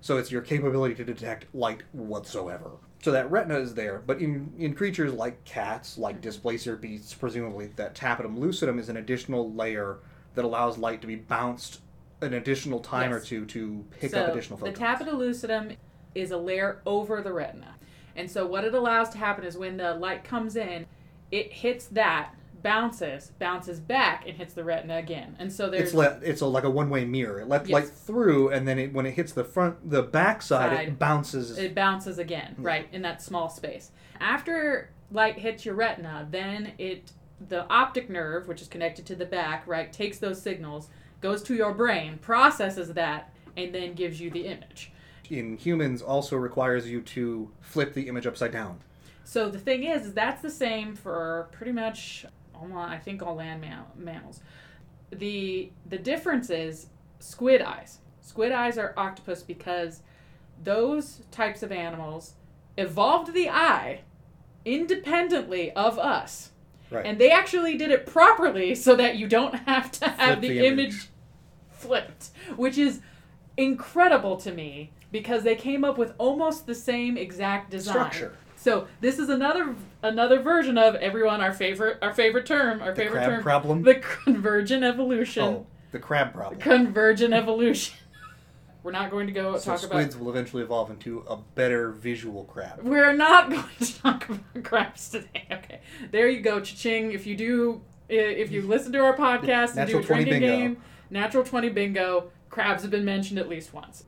So it's your capability to detect light whatsoever. So that retina is there, but in creatures like cats, like Displacer Beasts, presumably, that tapetum lucidum is an additional layer that allows light to be bounced an additional time or two to pick up additional photons. The tapetum lucidum is a layer over the retina. And so what it allows to happen is when the light comes in, it hits that, bounces back, and hits the retina again. And so there's... It's like a one-way mirror. It lets light through, and then when it hits the back side, it bounces. It bounces again, right, in that small space. After light hits your retina, then the optic nerve, which is connected to the back, right, takes those signals, goes to your brain, processes that, and then gives you the image. In humans also requires you to flip the image upside down. So the thing is that's the same for pretty much, I think, all land mammals. The difference is squid eyes. Squid eyes are octopus because those types of animals evolved the eye independently of us. Right. And they actually did it properly so that you don't have to have the image flipped, which is incredible to me. Because they came up with almost the same exact design. Structure. So this is another version of our favorite term. Problem. The convergent evolution. Oh, the crab problem. Convergent evolution. We're not going to go talk about... Squids will eventually evolve into a better visual crab. We're not going to talk about crabs today. Okay, there you go, cha-ching. If you listen to our podcast and do a drinking game, Natural 20 bingo. Crabs have been mentioned at least once.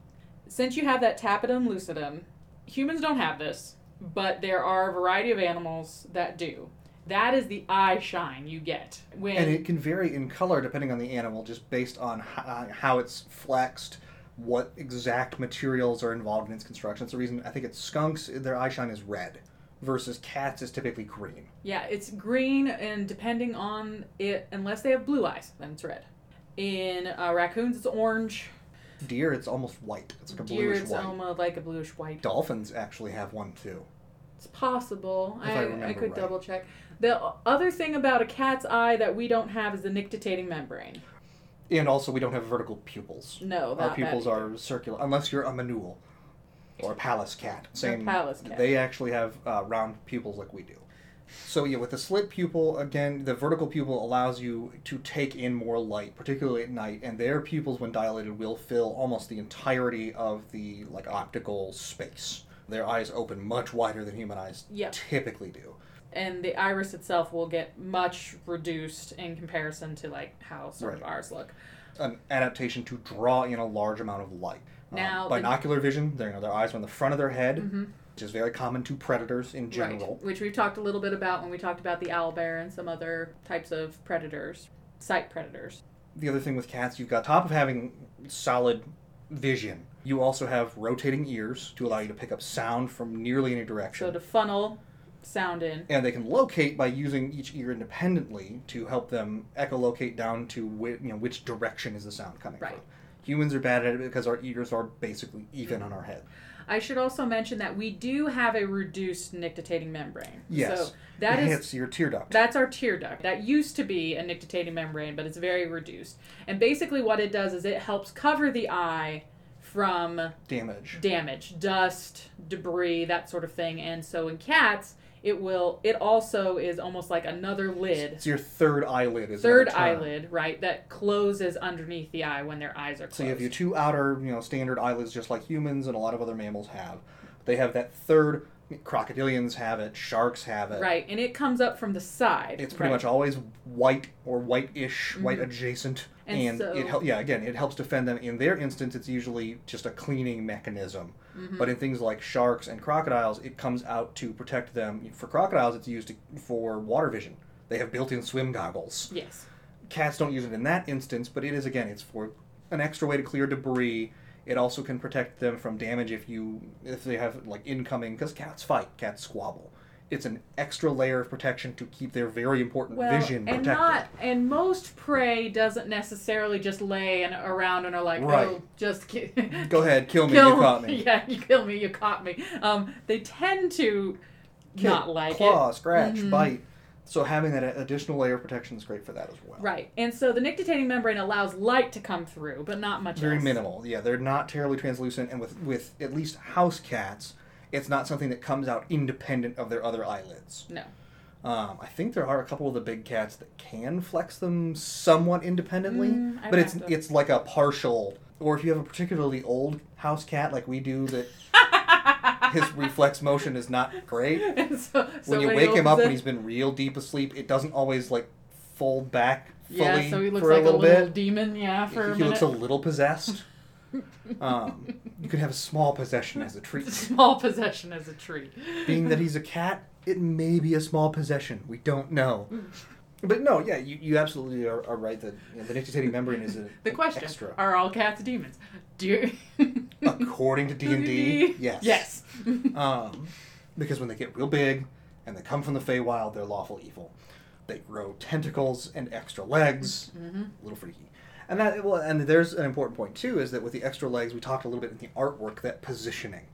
Since you have that tapetum lucidum, humans don't have this, but there are a variety of animals that do. That is the eye shine you get. And it can vary in color depending on the animal, just based on how it's flexed, what exact materials are involved in its construction. That's the reason I think it's skunks, their eye shine is red, versus cats is typically green. Yeah, it's green, and depending on it, unless they have blue eyes, then it's red. In raccoons, it's orange. Deer, it's almost white. It's like a bluish white. Deer, it's almost like a bluish white. Dolphins actually have one, too. It's possible. If I remember I could double check. The other thing about a cat's eye that we don't have is the nictitating membrane. And also, we don't have vertical pupils. No, our pupils are circular, unless you're a manual or a palace cat. They actually have round pupils like we do. So yeah, with the slit pupil, again, the vertical pupil allows you to take in more light, particularly at night, and their pupils, when dilated, will fill almost the entirety of the like optical space. Their eyes open much wider than human eyes typically do. And the iris itself will get much reduced in comparison to like how some of ours look. An adaptation to draw in a large amount of light. Now, binocular vision, their eyes are on the front of their head, which is very common to predators in general. Right. Which we've talked a little bit about when we talked about the owlbear and some other types of predators, sight predators. The other thing with cats, you've got, top of having solid vision, you also have rotating ears to allow you to pick up sound from nearly any direction. So to funnel sound in. And they can locate by using each ear independently to help them echolocate down to which direction is the sound coming from. Humans are bad at it because our ears are basically even on our head. I should also mention that we do have a reduced nictitating membrane. Yes. So that hits your tear duct. That's our tear duct. That used to be a nictitating membrane, but it's very reduced. And basically what it does is it helps cover the eye from damage, dust, debris, that sort of thing. And so in cats, it also is almost like another lid. It's your third eyelid. That closes underneath the eye when their eyes are closed. So you have your two outer, standard eyelids just like humans and a lot of other mammals have. They have that third. Crocodilians have it. Sharks have it. Right, and it comes up from the side. It's pretty much always white or white-ish, white adjacent. And so, it helps defend them. In their instance, it's usually just a cleaning mechanism. Mm-hmm. But in things like sharks and crocodiles, it comes out to protect them. For crocodiles, it's used for water vision. They have built-in swim goggles. Yes. Cats don't use it in that instance, but it is, again, it's for an extra way to clear debris. It also can protect them from damage if they have, incoming, because cats fight, cats squabble. It's an extra layer of protection to keep their very important vision protected. And most prey doesn't necessarily just lay around and are like, go ahead, kill me, you caught me. Yeah, you kill me, you caught me. They tend to claw, scratch, bite. So having that additional layer of protection is great for that as well. Right. And so the nictitating membrane allows light to come through, but not much else. Very minimal. Yeah, they're not terribly translucent, and with at least house cats, it's not something that comes out independent of their other eyelids. No. I think there are a couple of the big cats that can flex them somewhat independently, but it's like a partial, or if you have a particularly old house cat like we do that... His reflex motion is not great. So when you wake him up when he's been real deep asleep, it doesn't always fold back fully for a little bit. Yeah, so he looks like a little demon. Yeah, for a minute. He looks a little possessed. You could have a small possession as a treat. Being that he's a cat, it may be a small possession. We don't know. But no, yeah, you absolutely are right that the nictitating membrane is an extra. The question, are all cats demons? According to D&D, yes. Yes. Because when they get real big and they come from the Feywild, they're lawful evil. They grow tentacles and extra legs. Mm-hmm. A little freaky. And there's an important point, too, is that with the extra legs, we talked a little bit in the artwork, that positioning.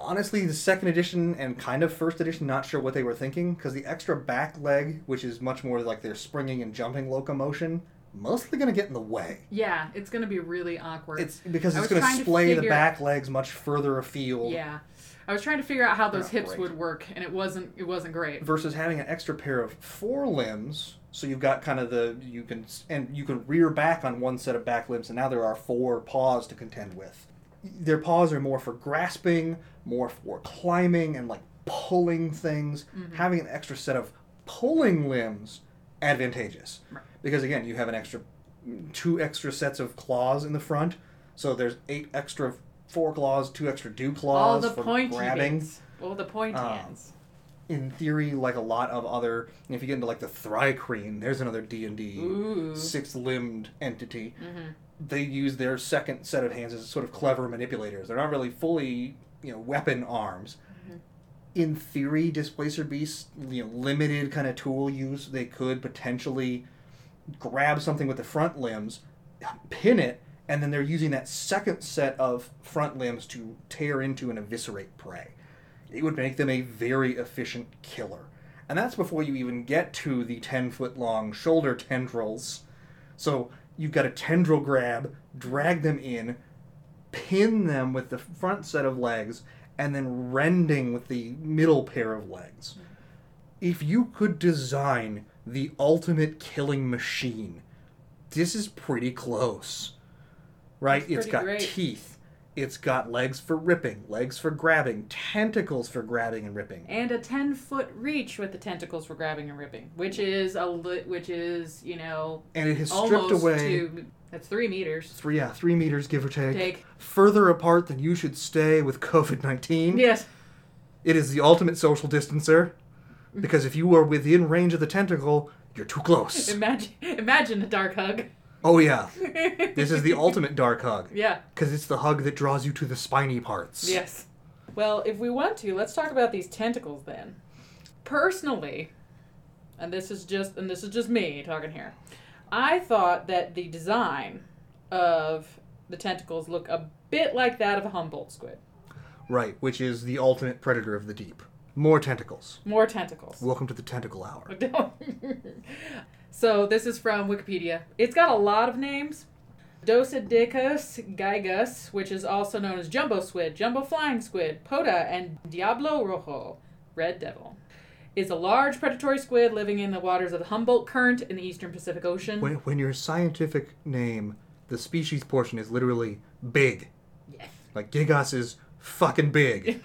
Honestly, the second edition and kind of first edition, not sure what they were thinking, because the extra back leg, which is much more like their springing and jumping locomotion, mostly going to get in the way. Yeah, it's going to be really awkward. It's because it's going to splay the back legs much further afield. Yeah. I was trying to figure out how those hips would work, and it wasn't great. Versus having an extra pair of forelimbs, so you've got kind of you can rear back on one set of back limbs, and now there are four paws to contend with. Their paws are more for grasping, more for climbing, and pulling things. Mm-hmm. Having an extra set of pulling limbs, advantageous. Right. Because again, you have two extra sets of claws in the front, so there's 8 extra foreclaws, 2 extra dewclaws for grabbing. All the pointy hands. In theory, a lot of other... If you get into the thri-kreen, there's another D&D 6-limbed entity. Mm-hmm. They use their second set of hands as sort of clever manipulators. They're not really fully, weapon arms. Mm-hmm. In theory, Displacer Beast, limited kind of tool use, they could potentially grab something with the front limbs, pin it, and then they're using that second set of front limbs to tear into and eviscerate prey. It would make them a very efficient killer. And that's before you even get to the 10-foot-long shoulder tendrils. So... You've got a tendril grab, drag them in, pin them with the front set of legs, and then rending with the middle pair of legs. if you could design the ultimate killing machine, this is pretty close, right? It's got teeth. It's got legs for ripping, legs for grabbing, tentacles for grabbing and ripping, and a 10-foot reach with the tentacles for grabbing and ripping, which is you know, and it has stripped away. That's 3 meters. 3 meters, give or take. Further apart than you should stay with COVID-19. Yes, it is the ultimate social distancer, because if you are within range of the tentacle, you're too close. Imagine a dark hug. Oh, yeah. This is the ultimate dark hug. Yeah. Because it's the hug that draws you to the spiny parts. Yes. Well, if we want to, let's talk about these tentacles then. Personally, and this is just me talking here, I thought that the design of the tentacles looked a bit like that of a Humboldt squid. Right, which is the ultimate predator of the deep. More tentacles. Welcome to the tentacle hour. So this is from Wikipedia. It's got a lot of names. Dosidicus gigas, which is also known as jumbo squid, jumbo flying squid, poda, and Diablo Rojo, red devil, is a large predatory squid living in the waters of the Humboldt Current in the eastern Pacific Ocean. When your scientific name, the species portion is literally big. Yes. Like gigas is fucking big.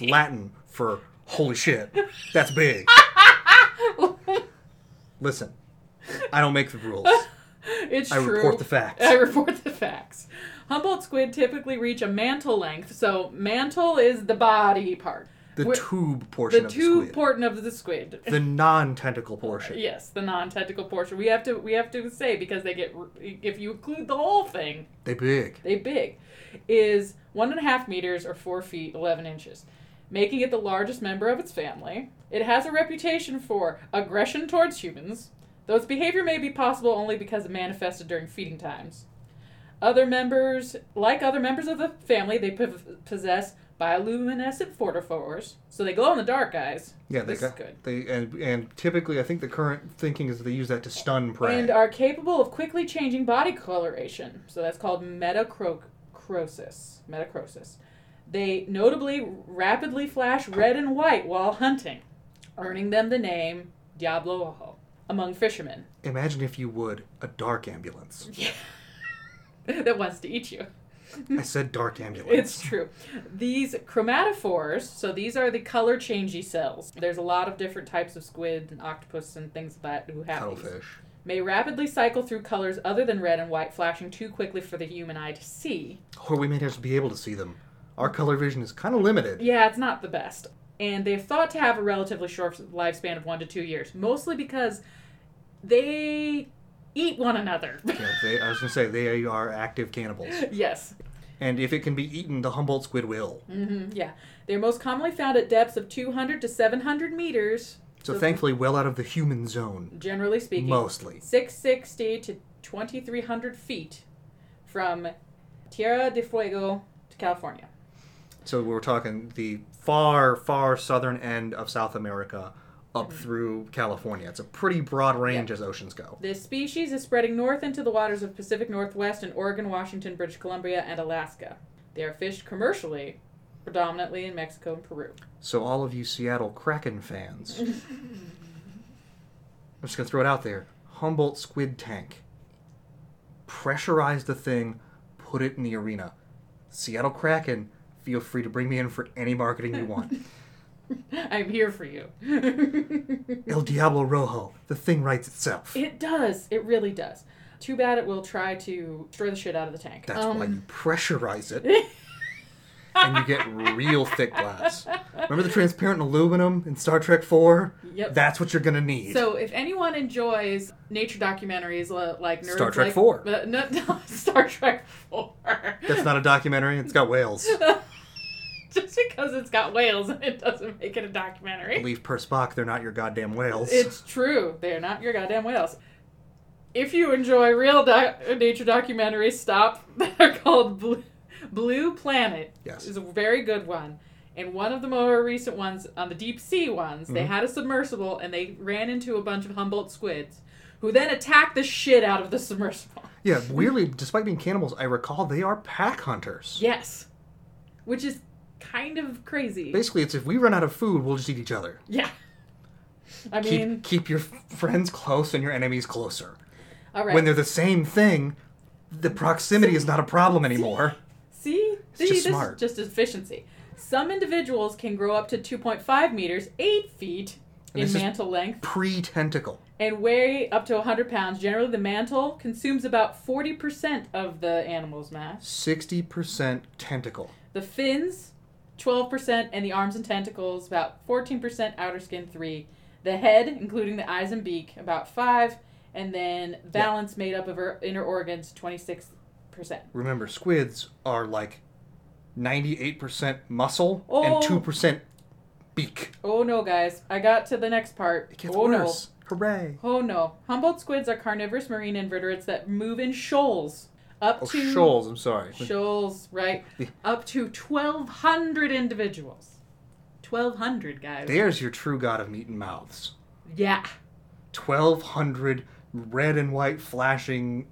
Latin for... Holy shit, that's big. Listen, I don't make the rules. It's true. I report the facts. Humboldt squid typically reach a mantle length, so mantle is the body part. The tube portion of the squid. The non-tentacle portion. Yes, the non-tentacle portion. We have to say, because they get, if you include the whole thing... They big. Is 1.5 meters or 4 feet, 11 inches. Making it the largest member of its family. It has a reputation for aggression towards humans, though its behavior may be possible only because it manifested during feeding times. Other members of the family, they possess bioluminescent photophores, so they glow in the dark, guys. Yeah, this is good. And typically, I think the current thinking is that they use that to stun prey. And are capable of quickly changing body coloration, so that's called metachrosis. They notably rapidly flash red and white while hunting, earning them the name Diablo Rojo among fishermen. Imagine, if you would, a dark ambulance. Yeah. That wants to eat you. I said dark ambulance. It's true. These chromatophores, so these are the color-changey cells. There's a lot of different types of squid and octopus and things like that who have these. Cuttlefish. May rapidly cycle through colors other than red and white, flashing too quickly for the human eye to see. Or we may just be able to see them. Our color vision is kind of limited. Yeah, it's not the best. And they're thought to have a relatively short lifespan of 1 to 2 years, mostly because they eat one another. Yeah, they are active cannibals. Yes. And if it can be eaten, the Humboldt squid will. Mm-hmm, yeah. They're most commonly found at depths of 200 to 700 meters. So thankfully, well out of the human zone. Generally speaking. Mostly. 660 to 2,300 feet from Tierra del Fuego to California. So we're talking the far, far southern end of South America up through California. It's a pretty broad range as oceans go. This species is spreading north into the waters of Pacific Northwest and Oregon, Washington, British Columbia, and Alaska. They are fished commercially, predominantly in Mexico and Peru. So all of you Seattle Kraken fans, I'm just going to throw it out there. Humboldt squid tank. Pressurize the thing, put it in the arena. Seattle Kraken... Feel free to bring me in for any marketing you want. I'm here for you. El Diablo Rojo. The thing writes itself. It does. It really does. Too bad it will try to destroy the shit out of the tank. That's why you pressurize it. And you get real thick glass. Remember the transparent aluminum in Star Trek IV? Yep. That's what you're going to need. So if anyone enjoys nature documentaries like... Nerds, Star Trek IV. No, Star Trek IV. That's not a documentary. It's got whales. Just because it's got whales, it doesn't make it a documentary. Believe per Spock, they're not your goddamn whales. It's true. They're not your goddamn whales. If you enjoy real nature documentaries, stop. They're called Blue Planet. Yes. Is a very good one. And one of the more recent ones, on the deep sea ones, they had a submersible and they ran into a bunch of Humboldt squids who then attacked the shit out of the submersible. Yeah, weirdly, despite being cannibals, I recall they are pack hunters. Yes. Which is kind of crazy. Basically, it's if we run out of food, we'll just eat each other. Yeah. I mean... Keep your friends close and your enemies closer. All right. When they're the same thing, the proximity is not a problem anymore. See? It's just smart. This is just efficiency. Some individuals can grow up to 2.5 meters, 8 feet in mantle length. Pre-tentacle. And weigh up to 100 pounds. Generally, the mantle consumes about 40% of the animal's mass. 60% tentacle. The fins, 12%, and the arms and tentacles, about 14%, outer skin, 3%. The head, including the eyes and beak, about 5%, and then balance made up of her inner organs, 26%. Remember, squids are like 98% muscle and 2% beak. Oh no, guys. I got to the next part. It gets worse. No. Hooray. Oh no. Humboldt squids are carnivorous marine invertebrates that move in shoals. Shoals, right. Up to 1,200 individuals. 1,200, guys. There's your true god of meat and mouths. Yeah. 1,200 red and white flashing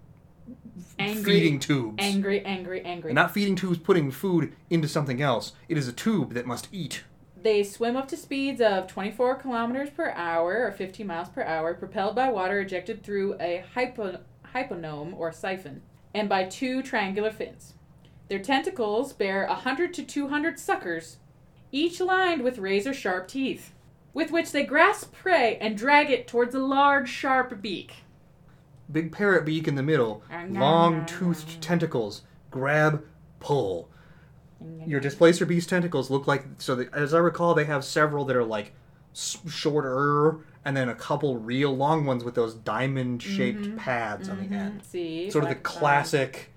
feeding tubes. Angry. And not feeding tubes putting food into something else. It is a tube that must eat. They swim up to speeds of 24 kilometers per hour, or 15 miles per hour, propelled by water ejected through a hyponome, or siphon, and by 2 triangular fins. Their tentacles bear 100 to 200 suckers, each lined with razor-sharp teeth, with which they grasp prey and drag it towards a large, sharp beak. Big parrot beak in the middle, long-toothed tentacles, grab, pull. Your Displacer Beast tentacles look like, as I recall, they have several that are like shorter, and then a couple real long ones with those diamond-shaped pads on the end. See, sort of the classic,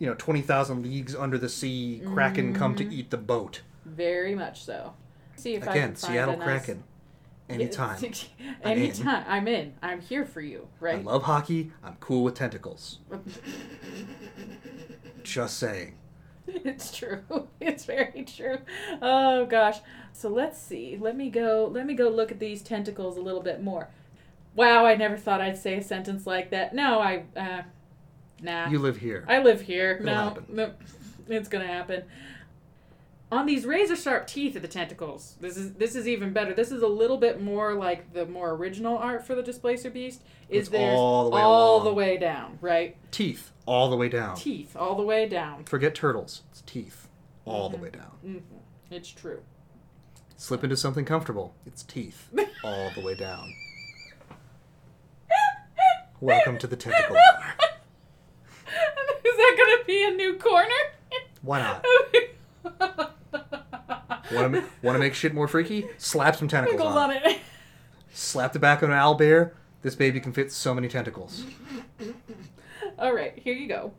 20,000 Leagues Under the Sea, kraken come to eat the boat. Very much so. See if again, I can find Seattle Kraken. Anytime. I'm in. I'm here for you, right? I love hockey. I'm cool with tentacles. Just saying. It's true. It's very true. Oh gosh. So let's see. Let me go look at these tentacles a little bit more. Wow, I never thought I'd say a sentence like that. No, nah. You live here. I live here. It'll happen. It's gonna happen. On these razor-sharp teeth of the tentacles. This is even better. This is a little bit more like the more original art for the Displacer Beast. It's all the way down, right? Teeth, all the way down. Teeth, all the way down. Forget turtles. It's teeth, all the way down. Mm-hmm. It's true. Slip into something comfortable. It's teeth, all the way down. Welcome to the tentacle corner. Is that going to be a new corner? Why not? Want to make shit more freaky? Slap some tentacles on it. Slap the back of an owlbear. This baby can fit so many tentacles. All right, here you go.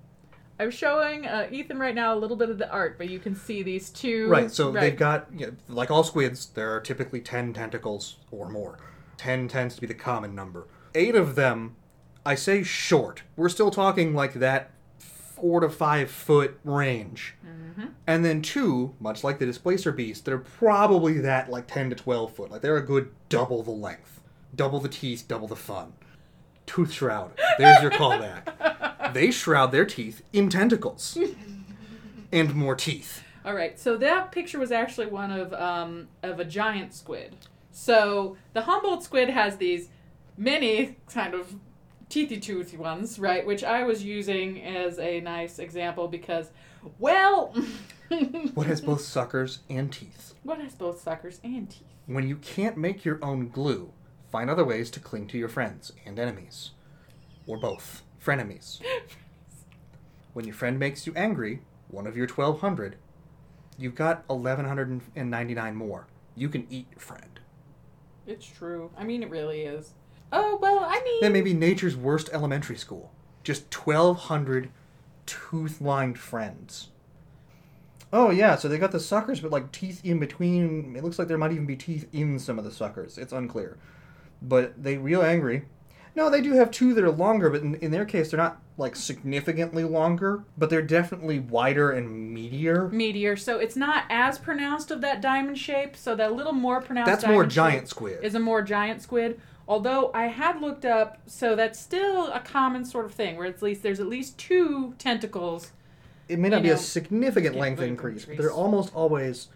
I'm showing Ethan right now a little bit of the art, but you can see these two. Right, so they've got, like all squids, there are typically 10 tentacles or more. 10 tends to be the common number. 8 of them, I say short. We're still talking like that 4 to 5 foot range. Mm-hmm. And then 2, much like the Displacer Beast, they're probably that like 10 to 12 foot. Like they're a good double the length. Double the teeth, double the fun. Tooth shroud. There's your callback. They shroud their teeth in tentacles. And more teeth. All right, so that picture was actually one of a giant squid. So the Humboldt squid has these many kind of teethy-toothy ones, right, which I was using as a nice example because, what has both suckers and teeth? When you can't make your own glue, find other ways to cling to your friends and enemies. Or both. Frenemies. When your friend makes you angry, one of your 1,200, you've got 1,199 more. You can eat your friend. It's true. I mean, it really is. Oh, that may be nature's worst elementary school. Just 1,200 tooth-lined friends. Oh, yeah, so they got the suckers, but, like, teeth in between. It looks like there might even be teeth in some of the suckers. It's unclear. But they real angry. No, they do have 2 that are longer, but in their case, they're not, like, significantly longer, but they're definitely wider and meatier. So it's not as pronounced of that diamond shape, so that little more pronounced diamond shape. That's more giant squid. Is a more giant squid. Although I had looked up, so that's still a common sort of thing, where there's at least 2 tentacles. It may not be a significant length increase, but they're almost always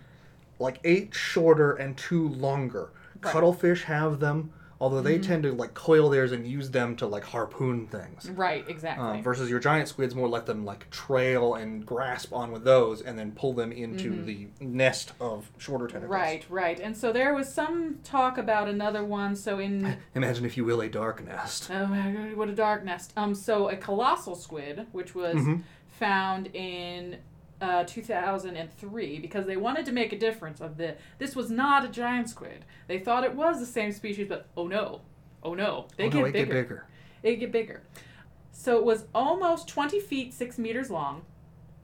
like 8 shorter and 2 longer. Right. Cuttlefish have them. although they tend to like coil theirs and use them to like harpoon things. Right, exactly. Versus your giant squids more let them like trail and grasp on with those and then pull them into the nest of shorter tentacles. Right, right. And so there was some talk about another one. So in imagine if you will a dark nest. Oh, what a dark nest. So a colossal squid, which was found in 2003, because they wanted to make a difference of the... This was not a giant squid. They thought it was the same species, but oh no, they get bigger. They get bigger. So it was almost 20 feet, 6 meters long.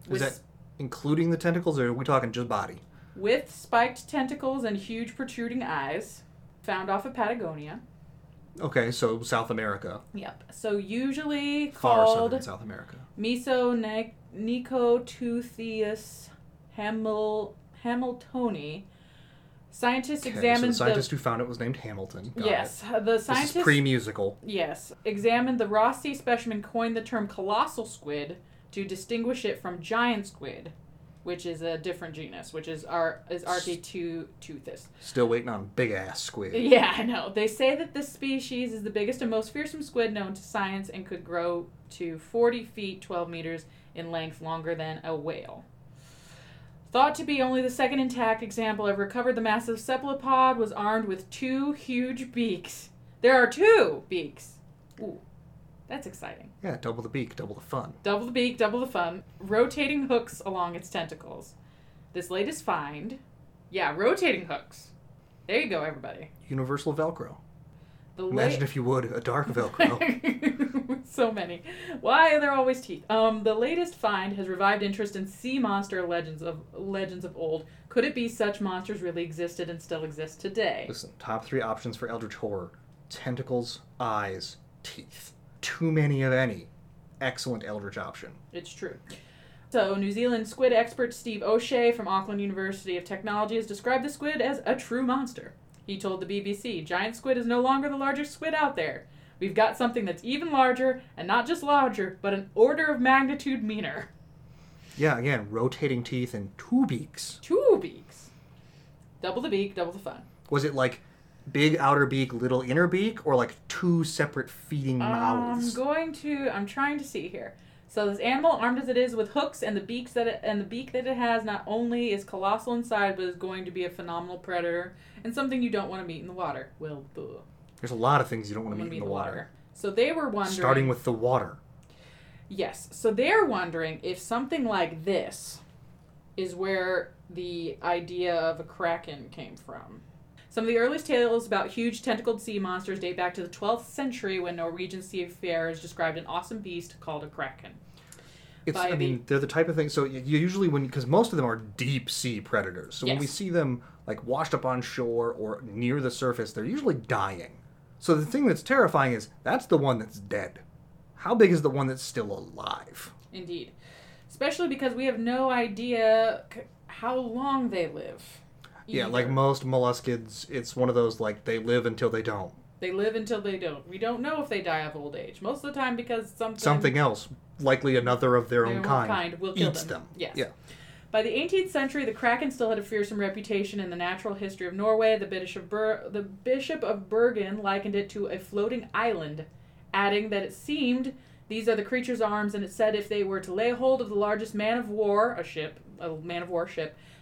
Is that including the tentacles, or are we talking just body? With spiked tentacles and huge protruding eyes, found off of Patagonia. Okay, so South America. Yep. So usually far called... Far southern South America. Nicotutheus hamiltoni. Scientists examined so the scientist who found it was named Hamilton. The scientist... This is pre-musical. Yes. Examined the Rossi specimen, coined the term colossal squid to distinguish it from giant squid, which is a different genus, which is Archituthis. Still waiting on big-ass squid. Yeah, I know. They say that this species is the biggest and most fearsome squid known to science and could grow to 40 feet, 12 meters in length, longer than a whale. Thought to be only the second intact example ever recovered, the massive cephalopod was armed with two huge beaks. There are two beaks. Ooh, that's exciting. Yeah, double the beak, double the fun. Double the beak, double the fun. Rotating hooks along its tentacles. This latest find... Yeah, rotating hooks. There you go, everybody. Universal Velcro. Imagine if you would, a dark Velcro. So many. Why are there always teeth? The latest find has revived interest in sea monster legends of old. Could it be such monsters really existed and still exist today? Listen, top three options for eldritch horror. Tentacles, eyes, teeth. Too many of any. Excellent eldritch option. It's true. So, New Zealand squid expert Steve O'Shea from Auckland University of Technology has described the squid as a true monster. He told the BBC, giant squid is no longer the largest squid out there. We've got something that's even larger, and not just larger, but an order of magnitude meaner. Yeah, again, rotating teeth and two beaks. Two beaks. Double the beak, double the fun. Was it like big outer beak, little inner beak, or like two separate feeding mouths? I'm trying to see here. So this animal, armed as it is with hooks and the beak that it has, not only is colossal inside, but is going to be a phenomenal predator and something you don't want to meet in the water. Well, duh. There's a lot of things you don't want to meet in the water. So they were wondering... Starting with the water. Yes. So they're wondering if something like this is where the idea of a kraken came from. Some of the earliest tales about huge tentacled sea monsters date back to the 12th century when Norwegian seafarers described an awesome beast called a kraken. They're the type of thing, so you usually because most of them are deep sea predators. So when we see them like washed up on shore or near the surface, they're usually dying. So the thing that's terrifying is that's the one that's dead. How big is the one that's still alive? Indeed. Especially because we have no idea how long they live. Either. Yeah, like most molluscids, it's one of those, like, they live until they don't. They live until they don't. We don't know if they die of old age. Most of the time because something else, likely another of their own kind will kill them. Yes. Yeah. By the 18th century, the kraken still had a fearsome reputation in the natural history of Norway. The Bishop of Bergen likened it to a floating island, adding that it seemed these are the creature's arms, and it said if they were to lay hold of the largest man-of-war ship,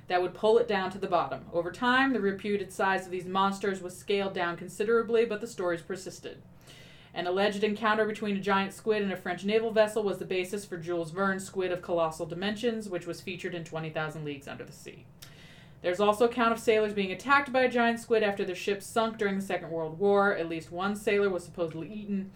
that would pull it down to the bottom. Over time, the reputed size of these monsters was scaled down considerably, but the stories persisted. An alleged encounter between a giant squid and a French naval vessel was the basis for Jules Verne's Squid of Colossal Dimensions, which was featured in 20,000 Leagues Under the Sea. There's also account of sailors being attacked by a giant squid after their ships sunk during the Second World War. At least one sailor was supposedly eaten.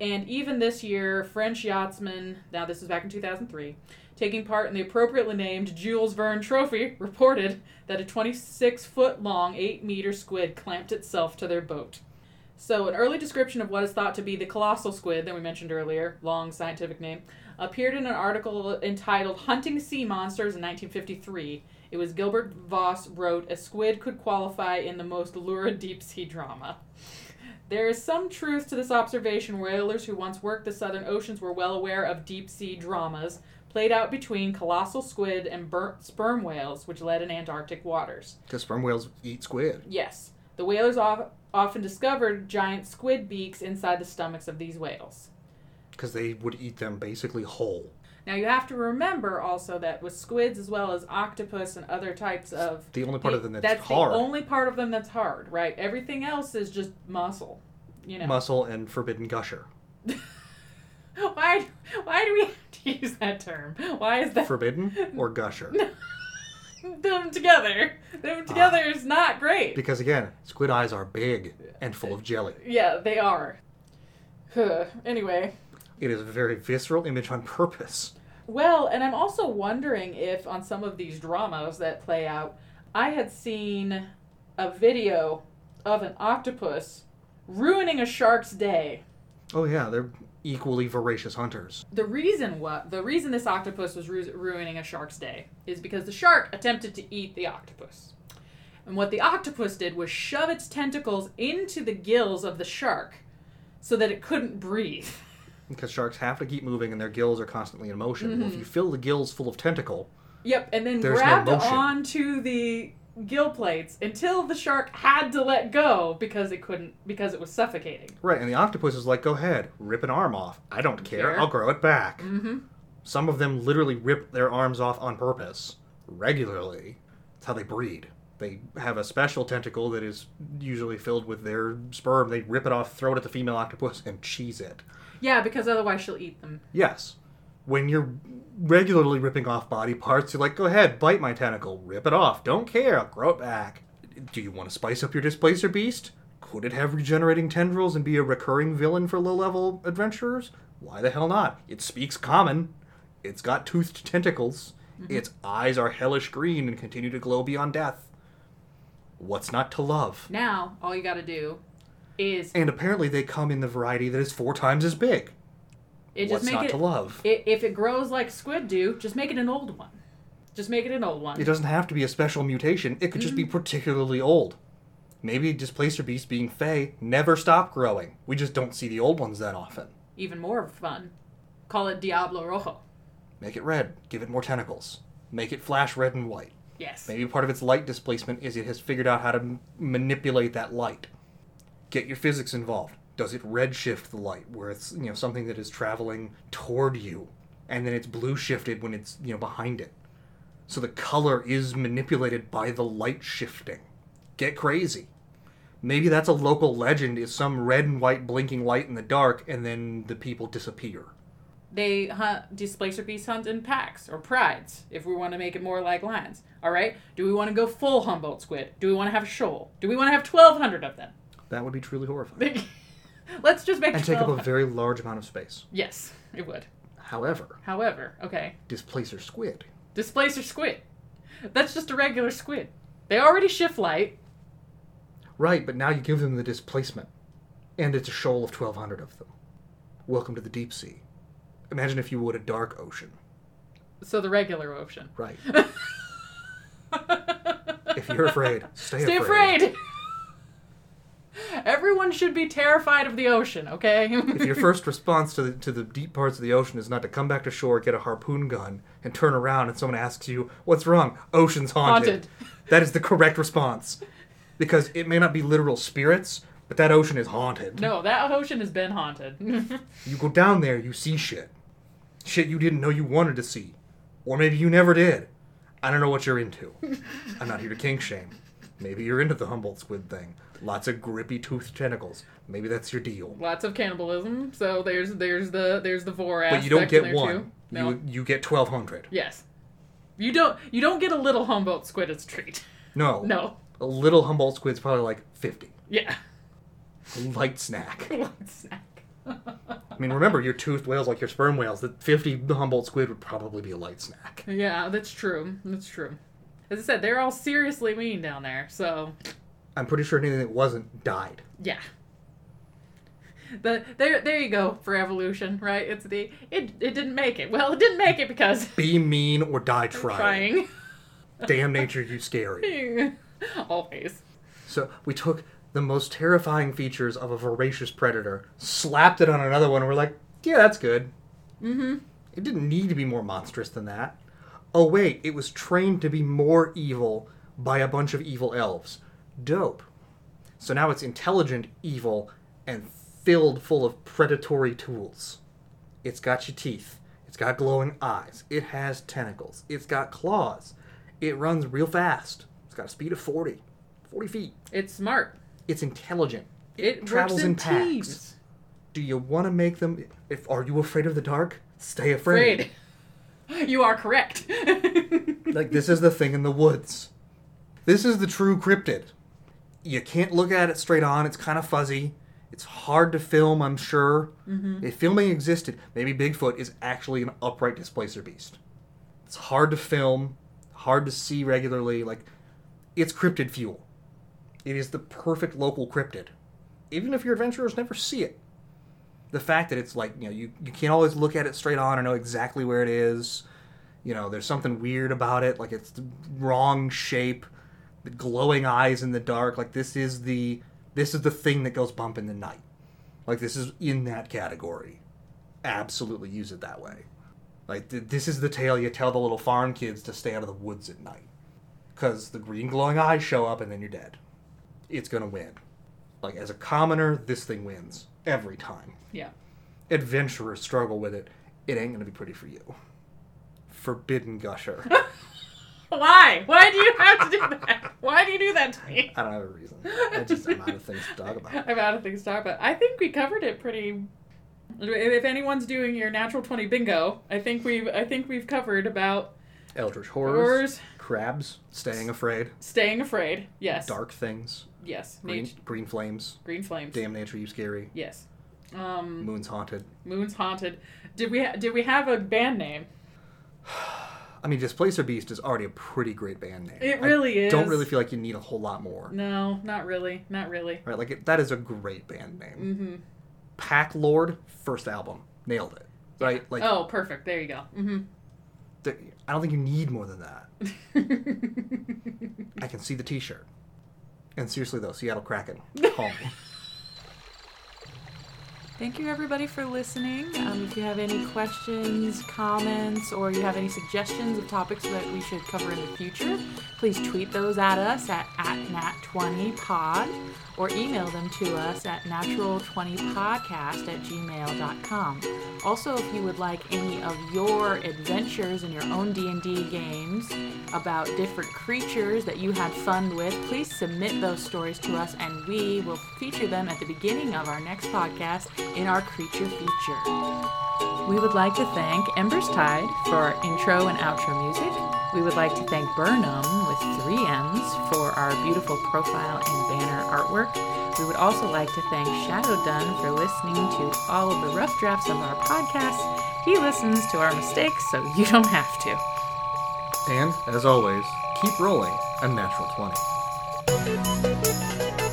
And even this year, French yachtsmen, now this was back in 2003, taking part in the appropriately named Jules Verne Trophy, reported that a 26-foot-long, 8-meter squid clamped itself to their boat. So an early description of what is thought to be the colossal squid that we mentioned earlier, long scientific name, appeared in an article entitled Hunting Sea Monsters in 1953. It was Gilbert Voss wrote, a squid could qualify in the most lurid deep-sea drama. There is some truth to this observation. Whalers who once worked the southern oceans were well aware of deep-sea dramas played out between colossal squid and sperm whales, which led in Antarctic waters. Because sperm whales eat squid. Yes. The whalers often discovered giant squid beaks inside the stomachs of these whales. Because they would eat them basically whole. Now, you have to remember also that with squids as well as octopus and other types of... The only part of them that's hard. That's the only part of them that's hard, right? Everything else is just muscle, you know. Muscle and forbidden gusher. Why do we have to use that term? Why is that... Forbidden or gusher? Them together is not great. Because, again, squid eyes are big and full of jelly. Yeah, they are. Anyway... It is a very visceral image on purpose. Well, and I'm also wondering if on some of these dramas that play out, I had seen a video of an octopus ruining a shark's day. Oh yeah, they're equally voracious hunters. The reason this octopus was ruining a shark's day is because the shark attempted to eat the octopus. And what the octopus did was shove its tentacles into the gills of the shark so that it couldn't breathe. Because sharks have to keep moving and their gills are constantly in motion. Mm-hmm. Well, if you fill the gills full of tentacle... Yep, and then grabbed onto the gill plates until the shark had to let go because it was suffocating. Right, and the octopus is like, go ahead, rip an arm off. I don't care. I'll grow it back. Mm-hmm. Some of them literally rip their arms off on purpose, regularly. That's how they breed. They have a special tentacle that is usually filled with their sperm. They rip it off, throw it at the female octopus, and cheese it. Yeah, because otherwise she'll eat them. Yes. When you're regularly ripping off body parts, you're like, go ahead, bite my tentacle, rip it off, don't care, I'll grow it back. Do you want to spice up your Displacer Beast? Could it have regenerating tendrils and be a recurring villain for low-level adventurers? Why the hell not? It speaks common. It's got toothed tentacles. Mm-hmm. Its eyes are hellish green and continue to glow beyond death. What's not to love? Now, all you gotta do... is... And apparently they come in the variety that is 4 times as big. What's not to love? If it grows like squid do, just make it an old one. It doesn't have to be a special mutation. It could just be particularly old. Maybe Displacer Beast being Fey never stop growing. We just don't see the old ones that often. Even more fun. Call it Diablo Rojo. Make it red. Give it more tentacles. Make it flash red and white. Yes. Maybe part of its light displacement is it has figured out how to manipulate that light. Get your physics involved. Does it redshift the light where it's, you know, something that is traveling toward you and then it's blue shifted when it's, you know, behind it? So the color is manipulated by the light shifting. Get crazy. Maybe that's a local legend, is some red and white blinking light in the dark and then the people disappear. They hunt, Displacer Beast hunt in packs or prides, if we want to make it more like lions. All right? Do we want to go full Humboldt squid? Do we want to have a shoal? Do we want to have 1,200 of them? That would be truly horrifying. Let's just make it... And take up a very large amount of space. Yes, it would. However, okay. Displacer squid. That's just a regular squid. They already shift light. Right, but now you give them the displacement. And it's a shoal of 1,200 of them. Welcome to the deep sea. Imagine, if you would, a dark ocean. So the regular ocean. Right. If you're afraid, stay afraid. Everyone should be terrified of the ocean, okay? If your first response to the deep parts of the ocean is not to come back to shore, get a harpoon gun, and turn around and someone asks you, what's wrong? Ocean's haunted. That is the correct response. Because it may not be literal spirits, but that ocean is haunted. No, that ocean has been haunted. You go down there, you see shit. Shit you didn't know you wanted to see. Or maybe you never did. I don't know what you're into. I'm not here to kink shame. Maybe you're into the Humboldt squid thing. Lots of grippy toothed tentacles. Maybe that's your deal. Lots of cannibalism. So there's the vor aspect. But you don't get one. Too. No. You get 1,200. Yes. You don't get a little Humboldt squid as a treat. No. No. A little Humboldt squid's probably like 50. Yeah. Light snack. I mean, remember, your toothed whales, like your sperm whales, the 50 Humboldt squid would probably be a light snack. Yeah, that's true. As I said, they're all seriously mean down there, so... I'm pretty sure anything that wasn't died. Yeah. There you go for evolution, right? It's the... It didn't make it. Well, it didn't make it because... Be mean or die trying. Damn nature, you scary. Always. So we took the most terrifying features of a voracious predator, slapped it on another one, and we're like, yeah, that's good. Mm-hmm. It didn't need to be more monstrous than that. Oh, wait, it was trained to be more evil by a bunch of evil elves. Dope. So now it's intelligent, evil, and filled full of predatory tools. It's got your teeth. It's got glowing eyes. It has tentacles. It's got claws. It runs real fast. It's got a speed of 40 feet. It's smart. It's intelligent. It travels in packs. Do you want to make them... Are you afraid of the dark? Stay afraid. You are correct. This is the thing in the woods. This is the true cryptid. You can't look at it straight on. It's kind of fuzzy. It's hard to film, I'm sure. Mm-hmm. If filming existed, maybe Bigfoot is actually an upright displacer beast. It's hard to film, hard to see regularly. It's cryptid fuel. It is the perfect local cryptid. Even if your adventurers never see it. The fact that it's you can't always look at it straight on or know exactly where it is. There's something weird about it. It's the wrong shape. The glowing eyes in the dark, this is the thing that goes bump in the night. This is in that category. Absolutely use it that way. This is the tale you tell the little farm kids to stay out of the woods at night. Because the green glowing eyes show up and then you're dead. It's gonna win. As a commoner, this thing wins. Every time. Yeah. Adventurers struggle with it. It ain't gonna be pretty for you. Forbidden Gusher. Why? Why do you have to do that? Why do you do that to me? I don't have a reason. I'm out of things to talk about. I think we covered it pretty... If anyone's doing your Natural 20 bingo, I think we've covered about... Eldritch horrors. Crabs. Staying afraid. Staying afraid, yes. Dark things. Yes. Green flames. Green flames. Damn nature, you scary. Yes. Moon's haunted. Moon's haunted. Did we have a band name? Displacer Beast is already a pretty great band name. It really is. I don't really feel like you need a whole lot more. No, not really. Right, that is a great band name. Mm-hmm. Pack Lord, first album. Nailed it. Right? Yeah. Oh, perfect. There you go. Mm-hmm. I don't think you need more than that. I can see the t-shirt. And seriously, though, Seattle Kraken. Call me. Thank you, everybody, for listening. If you have any questions, comments, or you have any suggestions of topics that we should cover in the future, please tweet those at us at nat20pod or email them to us at natural20podcast@gmail.com. Also, if you would like any of your adventures in your own D&D games about different creatures that you had fun with, please submit those stories to us, and we will feature them at the beginning of our next podcast in our creature feature. We would like to thank Ember's Tide for our intro and outro music. We would like to thank Burnham with 3 M's for our beautiful profile and banner artwork. We would also like to thank Shadow Dunn for listening to all of the rough drafts of our podcasts. He listens to our mistakes, so you don't have to. And, as always, keep rolling a natural 20.